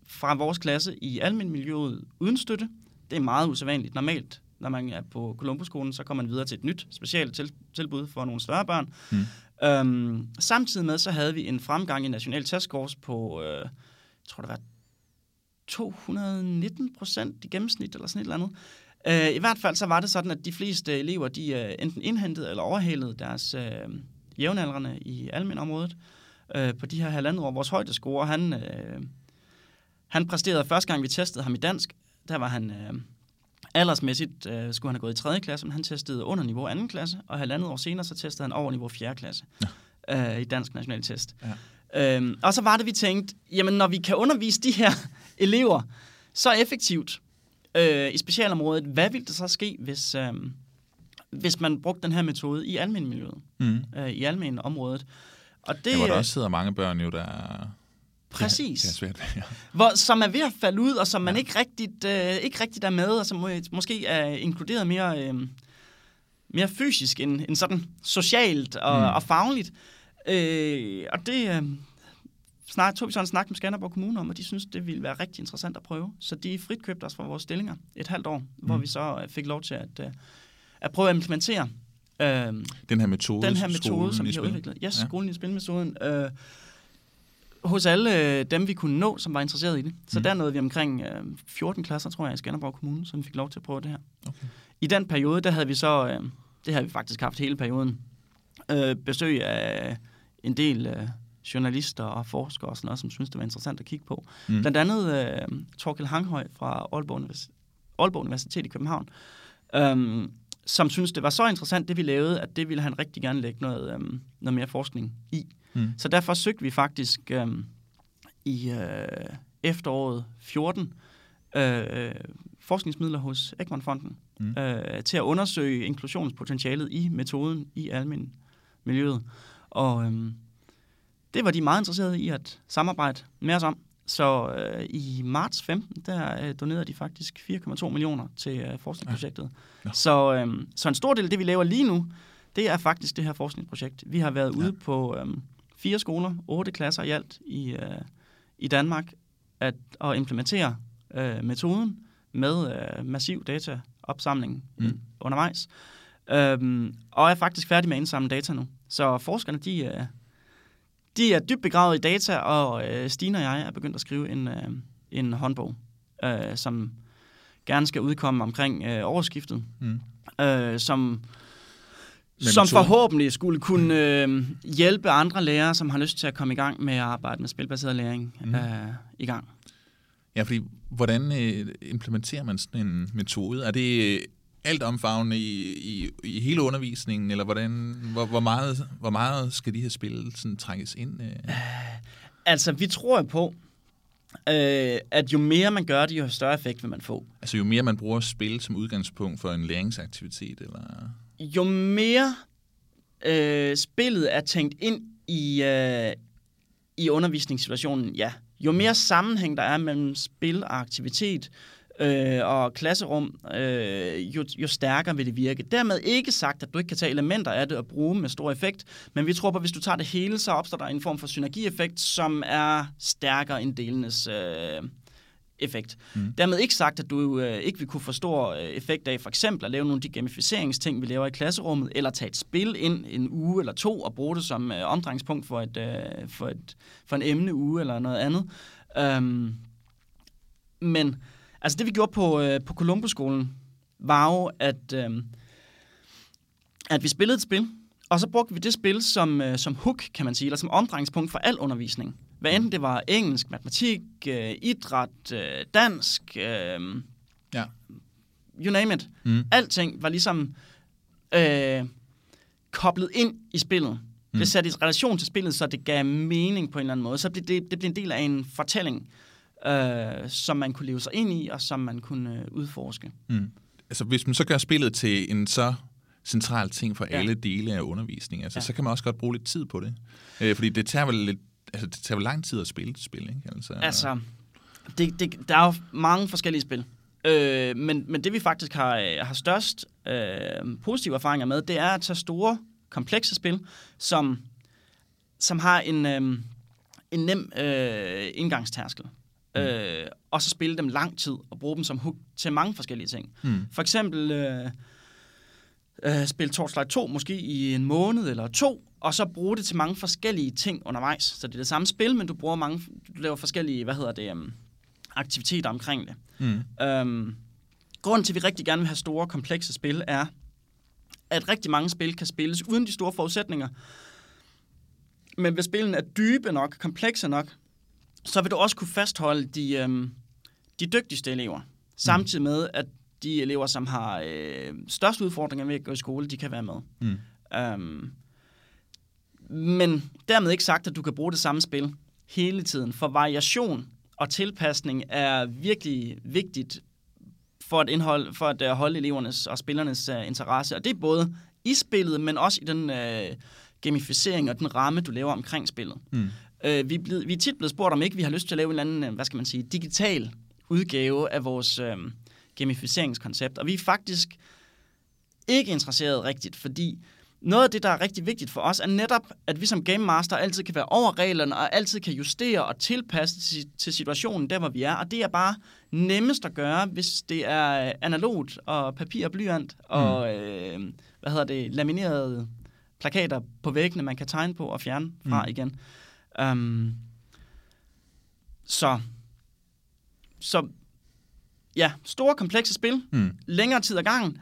fra vores klasse i almenmiljøet uden støtte. Det er meget usædvanligt. Normalt, når man er på Columbusskolen, så kommer man videre til et nyt specielt tilbud for nogle større børn. Mm. Øhm, samtidig med, så havde vi en fremgang i national testscores på, øh, jeg tror det var to hundrede og nitten procent i gennemsnit, eller sådan et eller andet. Øh, I hvert fald så var det sådan, at de fleste elever, de øh, enten indhentede eller overhalede deres øh, jævnaldrende i almenområdet øh, på de her halvandet år. Vores højdescorer, han... Øh, Han præsterede første gang, vi testede ham i dansk. Der var han øh, aldersmæssigt, øh, skulle han have gået i tredje klasse, men han testede under niveau anden klasse, og halvandet år senere, så testede han over niveau fjerde klasse ja. øh, i dansk national test. Ja. Øhm, og så var det, vi tænkte, jamen når vi kan undervise de her elever så effektivt øh, i specialområdet, hvad ville der så ske, hvis, øh, hvis man brugte den her metode i almenmiljøet, mm. øh, i almenområdet? Og det, ja, hvor der også sidder mange børn jo, der... Præcis. Det er svært, ja. Hvor, som er ved at falde ud, og som man ja. ikke, rigtigt, øh, ikke rigtigt er med, og som må, måske er inkluderet mere, øh, mere fysisk end, end sådan socialt og, mm. og fagligt. Øh, og det øh, snart tog vi sådan snak med Skanderborg Kommune om, og de synes det ville være rigtig interessant at prøve. Så de fritkøbte os fra vores stillinger et halvt år, mm. hvor vi så fik lov til at, øh, at prøve at implementere øh, den her metode, den her metode som vi har udviklet. Yes, ja. Skolen i Spil-metoden. Øh, hos alle dem, vi kunne nå, som var interesseret i det. Så mm. der nåede vi omkring øh, fjorten klasser, tror jeg, i Skanderborg Kommune, som fik lov til at prøve det her. Okay. I den periode, der havde vi så, øh, det havde vi faktisk haft hele perioden, øh, besøg af en del øh, journalister og forskere og sådan noget, som synes det var interessant at kigge på. Mm. Blandt andet øh, Thorkild Hanghøj fra Aalborg Univers- Aalborg Universitet i København, øh, som synes det var så interessant, det vi lavede, at det ville han rigtig gerne lægge noget, øh, noget mere forskning i. Mm. Så derfor søgte vi faktisk øh, i øh, efteråret fjorten øh, forskningsmidler hos Egmont-fonden mm. øh, til at undersøge inklusionspotentialet i metoden i almen miljøet. Og øh, det var de meget interesserede i at samarbejde med os om. Så øh, i marts femten, der øh, donerede de faktisk fire komma to millioner til øh, forskningsprojektet. Ja. Ja. Så, øh, så en stor del af det, vi laver lige nu, det er faktisk det her forskningsprojekt. Vi har været ude ja. på øhm, fire skoler, otte klasser i alt i, øh, i Danmark, at, at implementere øh, metoden med øh, massiv dataopsamling mm. undervejs. Øhm, og er faktisk færdig med at indsamle data nu. Så forskerne, de, øh, de er dybt begravet i data, og øh, Stine og jeg er begyndt at skrive en, øh, en håndbog, øh, som gerne skal udkomme omkring øh, årsskiftet, mm. øh, som... Som forhåbentlig skulle kunne øh, hjælpe andre lærere, som har lyst til at komme i gang med at arbejde med spilbaseret læring øh, mm. i gang. Ja, fordi hvordan øh, implementerer man sådan en metode? Er det alt omfavnende i, i, i hele undervisningen, eller hvordan, hvor, hvor, meget, hvor meget skal de her spil sådan trækkes ind? Øh? Altså, vi tror på, Øh, at jo mere man gør det, jo større effekt vil man få. Altså jo mere man bruger spil som udgangspunkt for en læringsaktivitet, eller? Jo mere øh, spillet er tænkt ind i, øh, i undervisningssituationen, ja. Jo mere sammenhæng der er mellem spil og aktivitet øh, og klasserum, øh, jo, jo stærkere vil det virke. Dermed ikke sagt, at du ikke kan tage elementer af det og bruge med stor effekt, men vi tror på, at hvis du tager det hele, så opstår der en form for synergieffekt, som er stærkere end delenes øh, effekt. Mm. Dermed ikke sagt, at du øh, ikke vil kunne få stor øh, effekt af for eksempel at lave nogle af de gamificeringsting, vi laver i klasserummet, eller tage et spil ind en uge eller to og bruge det som øh, omdrejningspunkt for, et, øh, for, et, for en emneuge eller noget andet. Um, men altså det, vi gjorde på, øh, på Columbusskolen, var jo, at, øh, at vi spillede et spil, og så brugte vi det spil som, øh, som hook, kan man sige, eller som omdrejningspunkt for al undervisning. Hvad enten det var engelsk, matematik, øh, idræt, øh, dansk, øh, ja. you name it. Mm. Alting var ligesom øh, koblet ind i spillet. Mm. Det satte i relation til spillet, så det gav mening på en eller anden måde. Så det, det, det blev en del af en fortælling, øh, som man kunne leve sig ind i, og som man kunne øh, udforske. Mm. Altså hvis man så gør spillet til en så central ting for ja. alle dele af undervisningen, altså, ja. så kan man også godt bruge lidt tid på det. Øh, fordi det tager vel lidt Altså, det tager jo lang tid at spille et spil, ikke? Altså, altså det, det, der er jo mange forskellige spil. Øh, men, men det, vi faktisk har, har størst øh, positive erfaringer med, det er at tage store, komplekse spil, som, som har en, øh, en nem øh, indgangstærskel. Mm. Øh, og så spille dem lang tid og bruge dem som hook til mange forskellige ting. Mm. For eksempel... Øh, Uh, spille Torchlight to måske i en måned eller to, og så bruge det til mange forskellige ting undervejs. Så det er det samme spil, men du bruger mange, du laver forskellige, hvad hedder det, um, aktiviteter omkring det. Mm. Um, grunden til, at vi rigtig gerne vil have store, komplekse spil, er, at rigtig mange spil kan spilles uden de store forudsætninger. Men hvis spillene er dybe nok, komplekse nok, så vil du også kunne fastholde de, um, de dygtigste elever. Samtidig med, at de elever, som har øh, største udfordringer ved at gå i skole, de kan være med. Mm. Um, men dermed ikke sagt, at du kan bruge det samme spil hele tiden. For variation og tilpasning er virkelig vigtigt for at, indhold, for at uh, holde elevernes og spillernes uh, interesse. Og det er både i spillet, men også i den uh, gamificering og den ramme, du laver omkring spillet. Mm. Uh, vi, vi er tit blevet spurgt, om ikke vi har lyst til at lave en eller anden, hvad skal man sige, digital udgave af vores... Uh, gamificeringskoncept, og vi er faktisk ikke interesseret rigtigt, fordi noget af det, der er rigtig vigtigt for os, er netop, at vi som game master altid kan være over reglerne, og altid kan justere og tilpasse til situationen, der hvor vi er, og det er bare nemmest at gøre, hvis det er analogt, og papir og blyant, og mm. øh, hvad hedder det, laminerede plakater på væggene, man kan tegne på og fjerne fra mm. igen. Um, Så, så ja, store, komplekse spil, mm. længere tid ad gangen,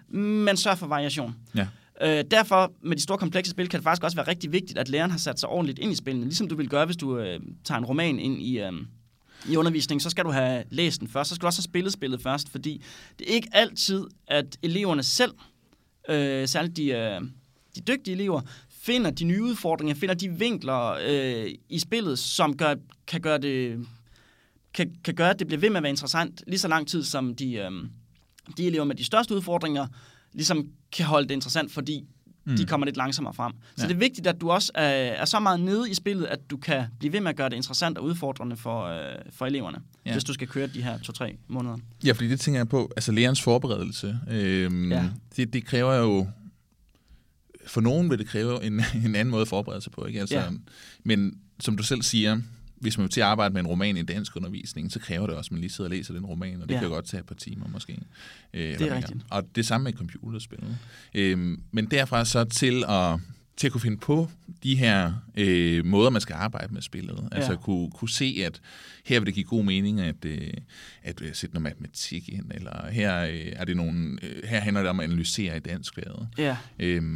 men sørg for variation. Ja. Øh, derfor, med de store, komplekse spil, kan det faktisk også være rigtig vigtigt, at læreren har sat sig ordentligt ind i spillene. Ligesom du vil gøre, hvis du øh, tager en roman ind i... Øh, i undervisningen, så skal du have læst den først, så skal du også have spillet spillet først, fordi det er ikke altid, at eleverne selv, øh, særligt de, øh, de dygtige elever, finder de nye udfordringer, finder de vinkler øh, i spillet, som gør, kan, gøre det, kan, kan gøre, at det bliver ved med at være interessant, lige så lang tid som de, øh, de elever med de største udfordringer, ligesom kan holde det interessant, fordi mm. de kommer lidt langsommere frem. Ja. Så det er vigtigt, at du også øh, er så meget nede i spillet, at du kan blive ved med at gøre det interessant og udfordrende for, øh, for eleverne, ja. Hvis du skal køre de her to-tre måneder. Ja, fordi det tænker jeg på, altså lærerens forberedelse, øh, ja. det, det kræver jo, for nogen vil det kræve en, en anden måde at forberede sig på, ikke? Altså, ja. Men som du selv siger, hvis man vil til at arbejde med en roman i dansk undervisning, så kræver det også, at man lige sidder og læser den roman, og det ja. Kan godt tage et par timer måske. Øh, det er rigtigt. Og det samme med computerspil. Øh, men derfra så til at, til at kunne finde på de her øh, måder, man skal arbejde med spillet. Altså ja. kunne, kunne se, at her vil det give god mening at, øh, at øh, sætte noget matematik ind, eller her, øh, er det nogen, øh, her handler det om at analysere i danskværet. Ja. Øh,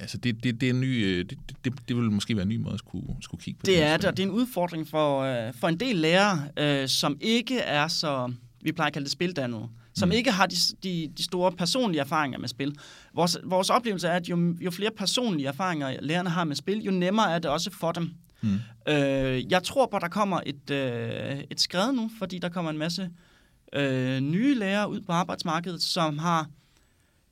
altså det, det, det, er ny, øh, det, det, det vil måske være en ny måde at skulle, skulle kigge på. Det, det er det, og det er en udfordring for, øh, for en del lærere, øh, som ikke er så, vi plejer at kalde det spildannede, som ikke har de, de, de store personlige erfaringer med spil. Vores, vores oplevelse er, at jo, jo flere personlige erfaringer lærerne har med spil, jo nemmere er det også for dem. Mm. Øh, jeg tror på, at der kommer et, øh, et skred nu, fordi der kommer en masse øh, nye lærere ud på arbejdsmarkedet, som har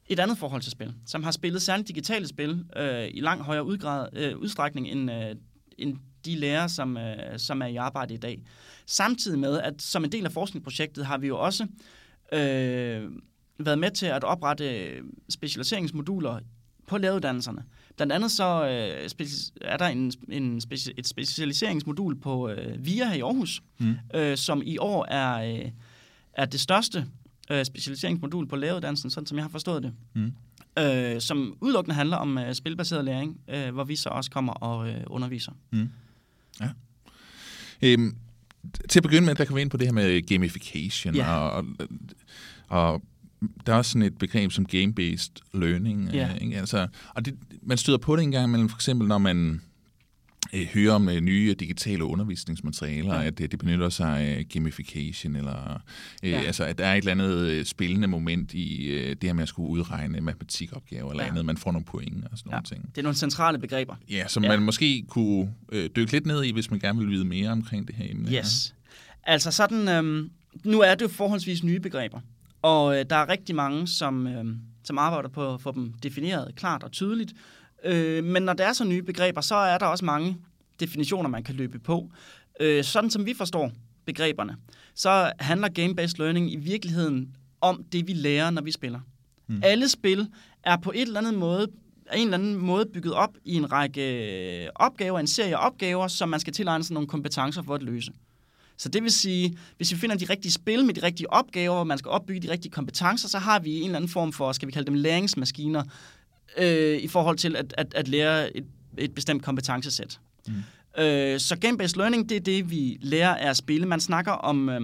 et andet forhold til spil, som har spillet særligt digitale spil øh, i langt højere udgrad, øh, udstrækning end, øh, end de lærere, som, øh, som er i arbejde i dag. Samtidig med, at som en del af forskningsprojektet har vi jo også Øh, været med til at oprette specialiseringsmoduler på læreruddannelserne. Blandt andet så øh, speci- er der en, en speci- et specialiseringsmodul på øh, V I A her i Aarhus, mm. øh, som i år er, øh, er det største øh, specialiseringsmodul på læreruddannelsen, sådan som jeg har forstået det, mm. øh, som udelukkende handler om øh, spilbaseret læring, øh, hvor vi så også kommer og øh, underviser. Mm. Ja. Øhm. Til at begynde med, der kan vi ind på det her med gamification, yeah. og, og, og der er også sådan et begreb som game-based learning. Yeah. Ikke? Altså, og det, man støder på det en gang imellem, for eksempel når man øh, hører om øh, nye digitale undervisningsmaterialer, yeah. at øh, det benytter sig af gamification, eller øh, yeah. altså, at der er et eller andet øh, spillende moment i øh, det her med at skulle udregne matematikopgaver, eller yeah. andet, man får nogle point og sådan yeah. nogle ting. Det er nogle centrale begreber. Ja, som yeah. man måske kunne øh, dykke lidt ned i, hvis man gerne vil vide mere omkring det her emne. Yes. Her. Altså sådan, øh, nu er det jo forholdsvis nye begreber, og øh, der er rigtig mange, som, øh, som arbejder på at få dem defineret klart og tydeligt. Øh, men når der er så nye begreber, så er der også mange definitioner, man kan løbe på. Øh, sådan som vi forstår begreberne, så handler game-based learning i virkeligheden om det, vi lærer, når vi spiller. Mm. Alle spil er på et eller andet måde, er en eller anden måde bygget op i en række opgaver, en serie af opgaver, som man skal tilegne sig nogle kompetencer for at løse. Så det vil sige, hvis vi finder de rigtige spil med de rigtige opgaver, hvor man skal opbygge de rigtige kompetencer, så har vi en eller anden form for, skal vi kalde dem læringsmaskiner, øh, i forhold til at, at, at lære et, et bestemt kompetencesæt. Mm. Øh, så game-based learning, det er det, vi lærer af at spille. Man snakker om, øh,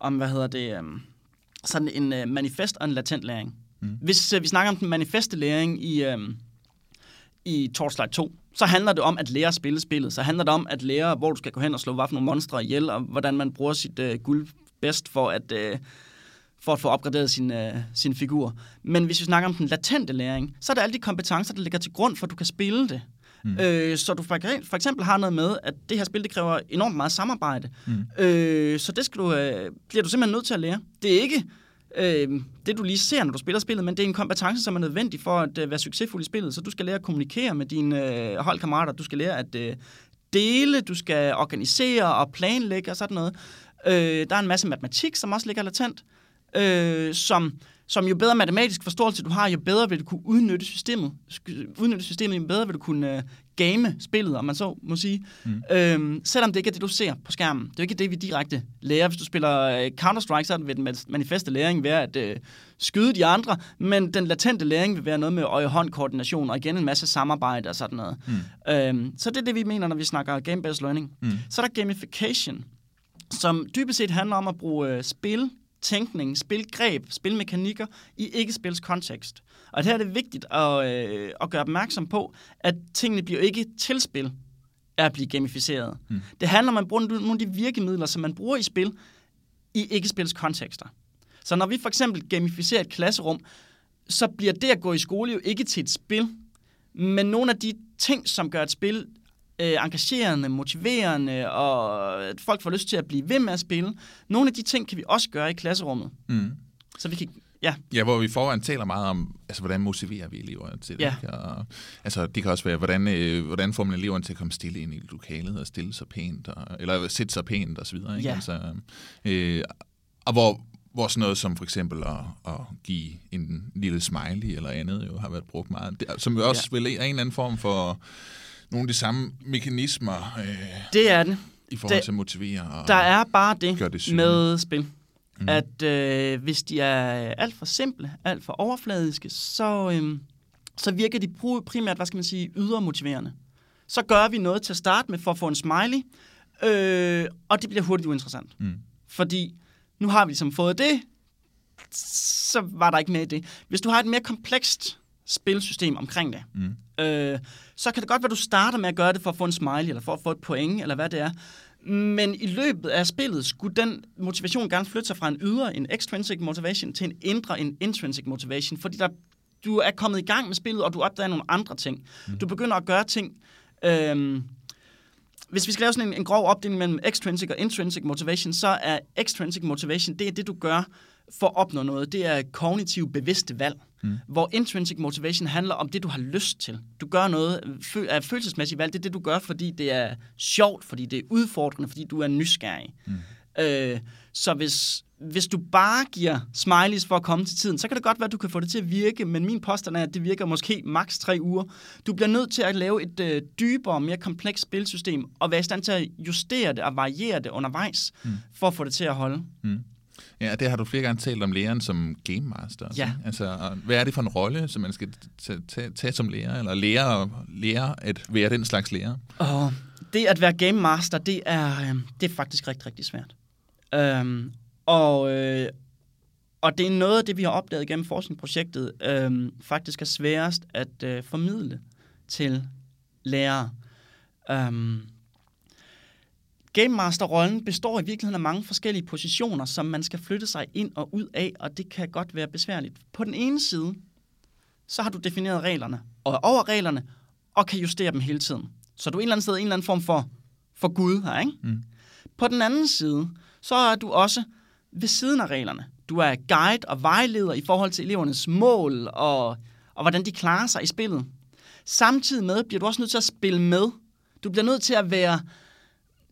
om hvad hedder det, øh, sådan en øh, manifest og en latent læring. Mm. Hvis øh, vi snakker om den manifeste læring i, øh, i Torchlight to, så handler det om at lære at spille spillet. Så handler det om at lære, hvor du skal gå hen og slå hvad for nogle monstre ihjel, og hvordan man bruger sit øh, guld bedst for at, øh, for at få opgraderet sin, øh, sin figur. Men hvis vi snakker om den latente læring, så er det alle de kompetencer, der ligger til grund for, at du kan spille det. Mm. Øh, så du for eksempel har noget med, at det her spil, det kræver enormt meget samarbejde. Mm. Øh, så det skal du, øh, bliver du simpelthen nødt til at lære. Det er ikke det, du lige ser, når du spiller spillet, men det er en kompetence, som er nødvendig for at være succesfuld i spillet. Så du skal lære at kommunikere med dine holdkammerater, du skal lære at dele, du skal organisere og planlægge og sådan noget. Der er en masse matematik, som også ligger latent, som, som jo bedre matematisk forståelse du har, jo bedre vil du kunne udnytte systemet. Udnytte systemet, jo bedre vil du kunne game spillet, om man så må sige. Mm. Øhm, selvom det ikke er det, du ser på skærmen. Det er jo ikke det, vi direkte lærer. Hvis du spiller Counter-Strike, så vil den manifeste læring være at øh, skyde de andre, men den latente læring vil være noget med øje-hånd-koordination og igen en masse samarbejde og sådan noget. Mm. Øhm, så det er det, vi mener, når vi snakker game-based learning. Mm. Så er der gamification. som dybest set handler om at bruge spil, tænkning, spilgreb, spilmekanikker i ikke-spils kontekst. Og her er det vigtigt at, øh, at gøre opmærksom på, at tingene bliver ikke til spil af at blive gamificeret. Mm. Det handler om at bruge nogle af de virkemidler, som man bruger i spil, i ikke-spils kontekster. Så når vi for eksempel gamificerer et klasserum, så bliver det at gå i skole jo ikke til et spil, men nogle af de ting, som gør et spil øh, engagerende, motiverende, og at folk får lyst til at blive ved med at spille, nogle af de ting kan vi også gøre i klasserummet. Mm. Så vi kan... Ja. Ja, hvor vi foran taler meget om, altså, hvordan motiverer vi eleverne til det. Ja. Og, altså, det kan også være, hvordan, øh, hvordan får man eleverne til at komme stille ind i lokalet og stille sig pænt, og, eller sætte sig pænt og så videre. Ikke? Ja. Altså, øh, og hvor, hvor sådan noget som for eksempel at, at give en lille smiley eller andet jo har været brugt meget. Det, som jo også ja. Vel er en eller anden form for nogle af de samme mekanismer. Øh, det er den. I forhold det, til at motivere og der er bare det, det med spil. Mm. At øh, hvis de er alt for simple, alt for overfladiske, så, øh, så virker de primært, hvad skal man sige, ydermotiverende. Så gør vi noget til at starte med for at få en smiley, øh, og det bliver hurtigt uinteressant. Mm. Fordi nu har vi ligesom fået det, så var der ikke mere i det. Hvis du har et mere komplekst spilsystem omkring det, mm. øh, så kan det godt være, du starter med at gøre det for at få en smiley, eller for at få et point, eller hvad det er. Men i løbet af spillet skulle den motivation gerne flytte sig fra en ydre, en extrinsic motivation, til en indre, en intrinsic motivation. Fordi der, du er kommet i gang med spillet, og du opdager nogle andre ting. Mm. Du begynder at gøre ting... Øhm, hvis vi skal lave sådan en, en grov opdeling mellem extrinsic og intrinsic motivation, så er extrinsic motivation, det er det, du gør for at opnå noget. Det er kognitivt bevidste valg. Mm. Hvor intrinsic motivation handler om det, du har lyst til. Du gør noget af følelsesmæssigt valg. Det er det, du gør, fordi det er sjovt, fordi det er udfordrende, fordi du er nysgerrig. Mm. Øh, så hvis, hvis du bare giver smileys for at komme til tiden, så kan det godt være, at du kan få det til at virke, men min påstand er, at det virker måske maks tre uger. Du bliver nødt til at lave et øh, dybere, mere komplekst spilsystem, og være i stand til at justere det og variere det undervejs, mm. for at få det til at holde. Mm. Ja, det har du flere gange talt om læreren som game master. Ja. Altså, hvad er det for en rolle, som man skal tage t- t- t- som lærer, eller lære, lære at være den slags lærer? Og det at være game master, det er, det er faktisk rigtig, rigtig svært. Øhm, og, øh, og det er noget af det, vi har opdaget gennem forskningsprojektet, øh, faktisk er sværest at øh, formidle til lærere. Øhm, Game Master-rollen består i virkeligheden af mange forskellige positioner, som man skal flytte sig ind og ud af, og det kan godt være besværligt. På den ene side, så har du defineret reglerne, og over reglerne, og kan justere dem hele tiden. Så du er en eller anden sted, en eller anden form for, for Gud her, ikke? Mm. På den anden side, så er du også ved siden af reglerne. Du er guide og vejleder i forhold til elevernes mål, og, og hvordan de klarer sig i spillet. Samtidig med bliver du også nødt til at spille med. Du bliver nødt til at være...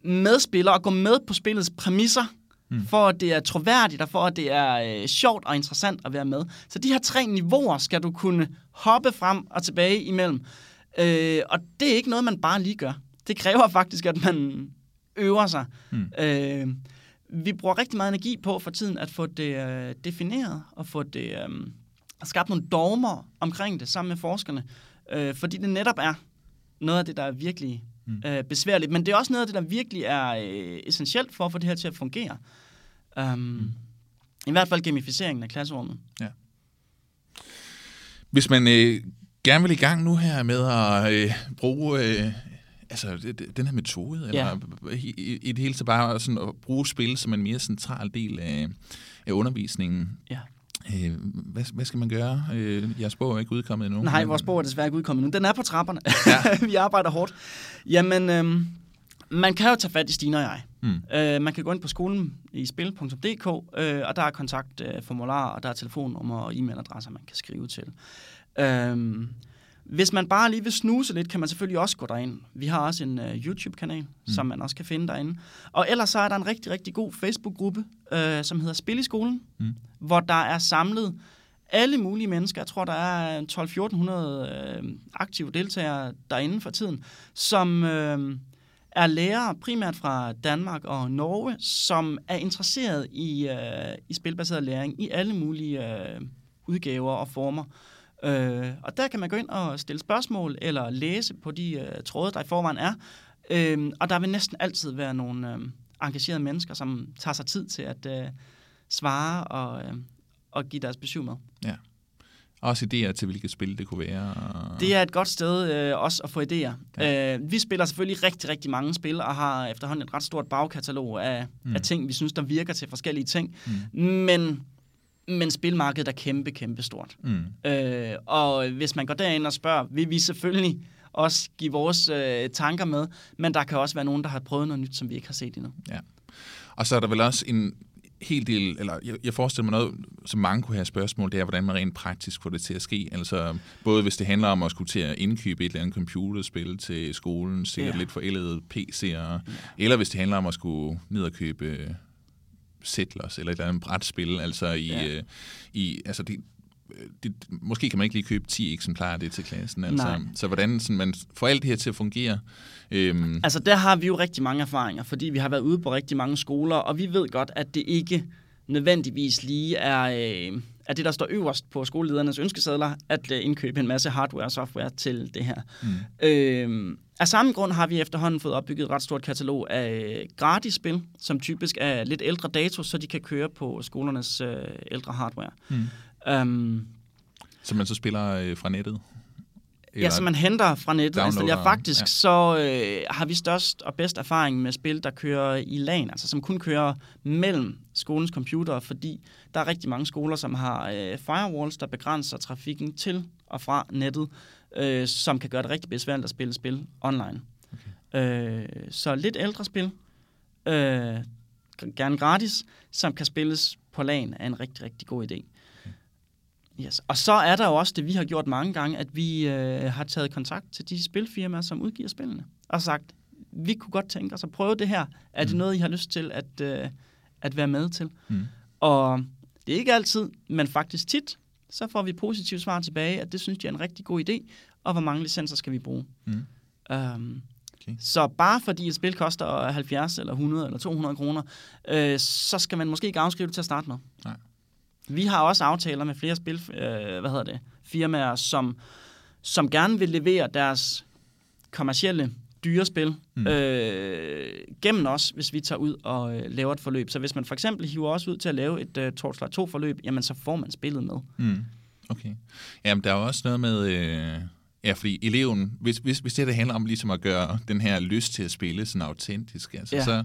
medspiller og gå med på spillets præmisser, mm. for at det er troværdigt og for at det er øh, sjovt og interessant at være med. Så de her tre niveauer skal du kunne hoppe frem og tilbage imellem. Øh, og det er ikke noget, man bare lige gør. Det kræver faktisk, at man øver sig. Mm. Øh, vi bruger rigtig meget energi på for tiden at få det øh, defineret og få det øh, skabt nogle dogmer omkring det sammen med forskerne. Øh, fordi det netop er noget af det, der er virkelig Øh, besværligt, men det er også noget af det, der virkelig er øh, essentielt for at få det her til at fungere. Um, mm. I hvert fald gamificeringen af klasserummet. Ja. Hvis man øh, gerne vil i gang nu her med at øh, bruge øh, altså, det, den her metode, eller ja. i, i, i det hele taget bare sådan, at bruge spil som en mere central del af, af undervisningen, ja. Øh, hvad, hvad skal man gøre? Øh, jeres bog er ikke udkommet endnu. Nej, vores bog er desværre ikke udkommet endnu. Den er på trapperne. Ja. Vi arbejder hårdt. Jamen, øh, man kan jo tage fat i Stine og jeg. Mm. Øh, man kan gå ind på skolen i spil punktum d k, øh, og der er kontaktformularer, øh, og der er telefonnummer og e-mailadresser, man kan skrive til. Øh, hvis man bare lige vil snuse lidt, kan man selvfølgelig også gå derind. Vi har også en øh, YouTube-kanal, mm. som man også kan finde derinde. Og ellers så er der en rigtig, rigtig god Facebook-gruppe, øh, som hedder Spil i Skolen, mm. hvor der er samlet alle mulige mennesker. Jeg tror, der er tolv hundrede til fjorten hundrede øh, aktive deltagere derinde for tiden, som øh, er lærere primært fra Danmark og Norge, som er interesseret i, øh, i spilbaseret læring i alle mulige øh, udgaver og former. Øh, og der kan man gå ind og stille spørgsmål eller læse på de øh, tråde, der i forvejen er. Øh, og der vil næsten altid være nogle øh, engagerede mennesker, som tager sig tid til at øh, svare og, øh, og give deres besøg med. Ja. Også idéer til, hvilket spil det kunne være. Det er et godt sted øh, også at få idéer. Ja. Øh, vi spiller selvfølgelig rigtig, rigtig mange spil, og har efterhånden et ret stort bagkatalog af, mm. af ting, vi synes, der virker til forskellige ting. Mm. Men, men spilmarkedet er kæmpe, kæmpe stort. Mm. Øh, og hvis man går derind og spørger, vil vi selvfølgelig også give vores øh, tanker med, men der kan også være nogen, der har prøvet noget nyt, som vi ikke har set endnu. Ja. Og så er der vel også en helt del, eller jeg, jeg forestiller mig noget, som mange kunne have spørgsmål, det er, hvordan man rent praktisk får det til at ske. Altså, både hvis det handler om at skulle til at indkøbe et eller andet computerspil til skolen, sikkert ja. lidt forældede P C'er, ja. eller hvis det handler om at skulle ned og købe Settlers, eller et eller andet brætspil, altså i... Ja. Øh, i altså det, det, måske kan man ikke lige købe ti eksemplarer af det til klassen. Altså. Så hvordan sådan, man får alt det her til at fungere? Øhm. Altså der har vi jo rigtig mange erfaringer, fordi vi har været ude på rigtig mange skoler, og vi ved godt, at det ikke nødvendigvis lige er, øh, er det, der står øverst på skoleledernes ønskesedler, at øh, indkøbe en masse hardware og software til det her. Mm. Øhm, af samme grund har vi efterhånden fået opbygget et ret stort katalog af gratis spil, som typisk er lidt ældre dato, så de kan køre på skolernes øh, ældre hardware. Mm. Um, så man så spiller øh, fra nettet? Eller ja, så man henter fra nettet. Altså, faktisk ja. så øh, har vi størst og bedst erfaring med spil, der kører i LAN, altså som kun kører mellem skolens computere, fordi der er rigtig mange skoler, som har øh, firewalls, der begrænser trafikken til og fra nettet, øh, som kan gøre det rigtig besværligt at spille spil online. Okay. Øh, så lidt ældre spil, øh, gerne gratis, som kan spilles på LAN, er en rigtig, rigtig god idé. Yes. Og så er der jo også det, vi har gjort mange gange, at vi øh, har taget kontakt til de spilfirmaer, som udgiver spillene, og sagt, vi kunne godt tænke os at prøve det her. Er mm. det noget, I har lyst til at, øh, at være med til? Mm. Og det er ikke altid, men faktisk tit, så får vi positive svar tilbage, at det synes jeg er en rigtig god idé, og hvor mange licenser skal vi bruge. Mm. Um, okay. Så bare fordi et spil koster halvfjerds eller hundrede eller to hundrede kroner, øh, så skal man måske ikke afskrive det til at starte med. Nej. Vi har også aftaler med flere spil, øh, hvad hedder det, firmaer, som, som gerne vil levere deres kommercielle dyrespil mm. øh, gennem os, hvis vi tager ud og øh, laver et forløb. Så hvis man for eksempel hiver os ud til at lave et øh, Torchlight to forløb, jamen så får man spillet med. Mm. Okay. Jamen der er også noget med... Øh Ja, fordi eleven, hvis, hvis, hvis det her handler om ligesom at gøre den her lyst til at spille sådan autentisk, altså, ja. så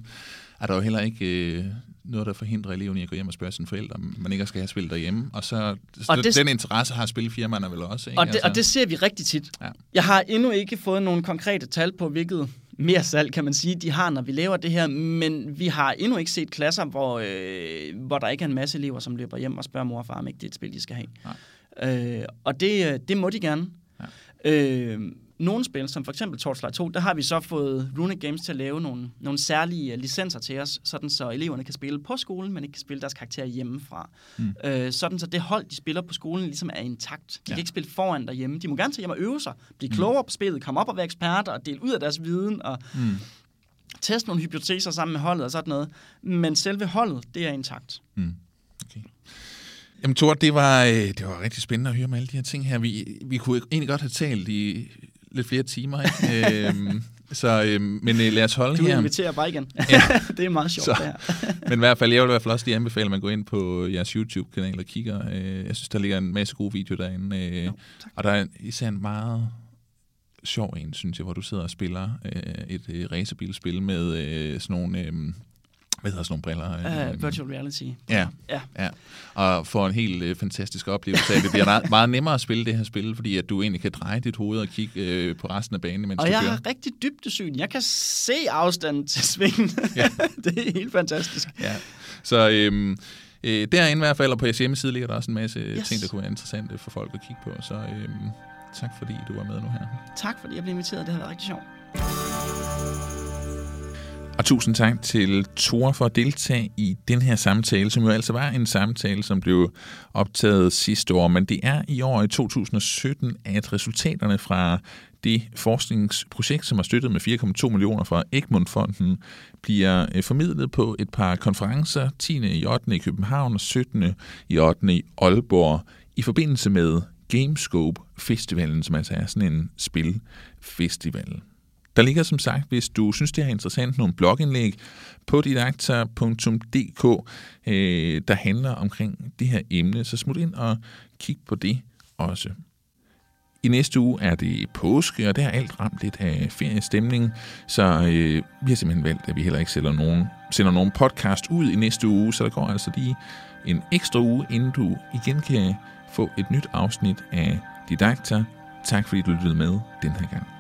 er der jo heller ikke øh, noget, der forhindrer eleven i at gå hjem og spørge sine forældre, om man ikke skal have spillet derhjemme. Og så og det, den interesse har spilfirmaerne vel også. Ikke? Og, det, altså, og det ser vi rigtig tit. Ja. Jeg har endnu ikke fået nogle konkrete tal på, hvilket mere salg, kan man sige, de har, når vi laver det her, men vi har endnu ikke set klasser, hvor, øh, hvor der ikke er en masse elever, som løber hjem og spørger mor og far, om ikke det er et spil, de skal have. Øh, og det, det må de gerne. Ja. Øh, nogle spil, som for eksempel Torchlight to, der har vi så fået Rune Games til at lave nogle, nogle særlige licenser til os, sådan så eleverne kan spille på skolen, men ikke kan spille deres karakterer hjemmefra. Mm. Øh, sådan så det hold, de spiller på skolen, ligesom er intakt. De ja. kan ikke spille foran derhjemme. De må gerne tage hjem og øve sig, blive mm. klogere på spillet, komme op og være eksperter og dele ud af deres viden og mm. teste nogle hypoteser sammen med holdet og sådan noget. Men selve holdet, det er intakt. Mm. Okay. Jamen Tore, det var, det var rigtig spændende at høre med alle de her ting her. Vi, vi kunne egentlig godt have talt i lidt flere timer, ikke? øhm, så, øhm, men lad os holde du her. Du inviterer bare igen. Ja. Det er meget sjovt, så, det her. Men i hvert fald, jeg vil i hvert fald også lige anbefale, at man går ind på jeres YouTube-kanal og kigger. Jeg synes, der ligger en masse gode videoer derinde. Jo, og der er især en meget sjov en, synes jeg, hvor du sidder og spiller et racerbilspil med sådan nogle... Hvad hedder sådan nogle briller? Uh, virtual reality. Ja, ja. ja. Og får en helt øh, fantastisk oplevelse af det. Det bliver meget nemmere at spille det her spil, fordi at du egentlig kan dreje dit hoved og kigge øh, på resten af banen, mens og du kører. Og jeg har rigtig dybdesyn. Jeg kan se afstanden til svingen. Ja. Det er helt fantastisk. Ja. Så øhm, øh, derinde i hvert fald, og på jeres hjemmeside ligger der også en masse yes. ting, der kunne være interessante for folk at kigge på. Så øhm, tak fordi du var med nu her. Tak fordi jeg blev inviteret. Det har været rigtig sjovt. Og tusind tak til Tore for at deltage i den her samtale, som jo altså var en samtale, som blev optaget sidste år. Men det er i år i to tusind sytten, at resultaterne fra det forskningsprojekt, som er støttet med fire komma to millioner fra Egmont-fonden, bliver formidlet på et par konferencer, tiende i ottende i København og syttende i ottende i Aalborg, i forbindelse med Gamescope-festivalen, som altså er sådan en spilfestival. Der ligger som sagt, hvis du synes, det er interessant, nogle blogindlæg på didacta punktum d k, øh, der handler omkring det her emne. Så smut ind og kig på det også. I næste uge er det påske, og der er alt ramt lidt af feriestemning, så øh, vi har simpelthen valgt, at vi heller ikke sender nogen, sender nogen podcast ud i næste uge, så der går altså lige en ekstra uge, inden du igen kan få et nyt afsnit af Didacta. Tak fordi du lyttede med den her gang.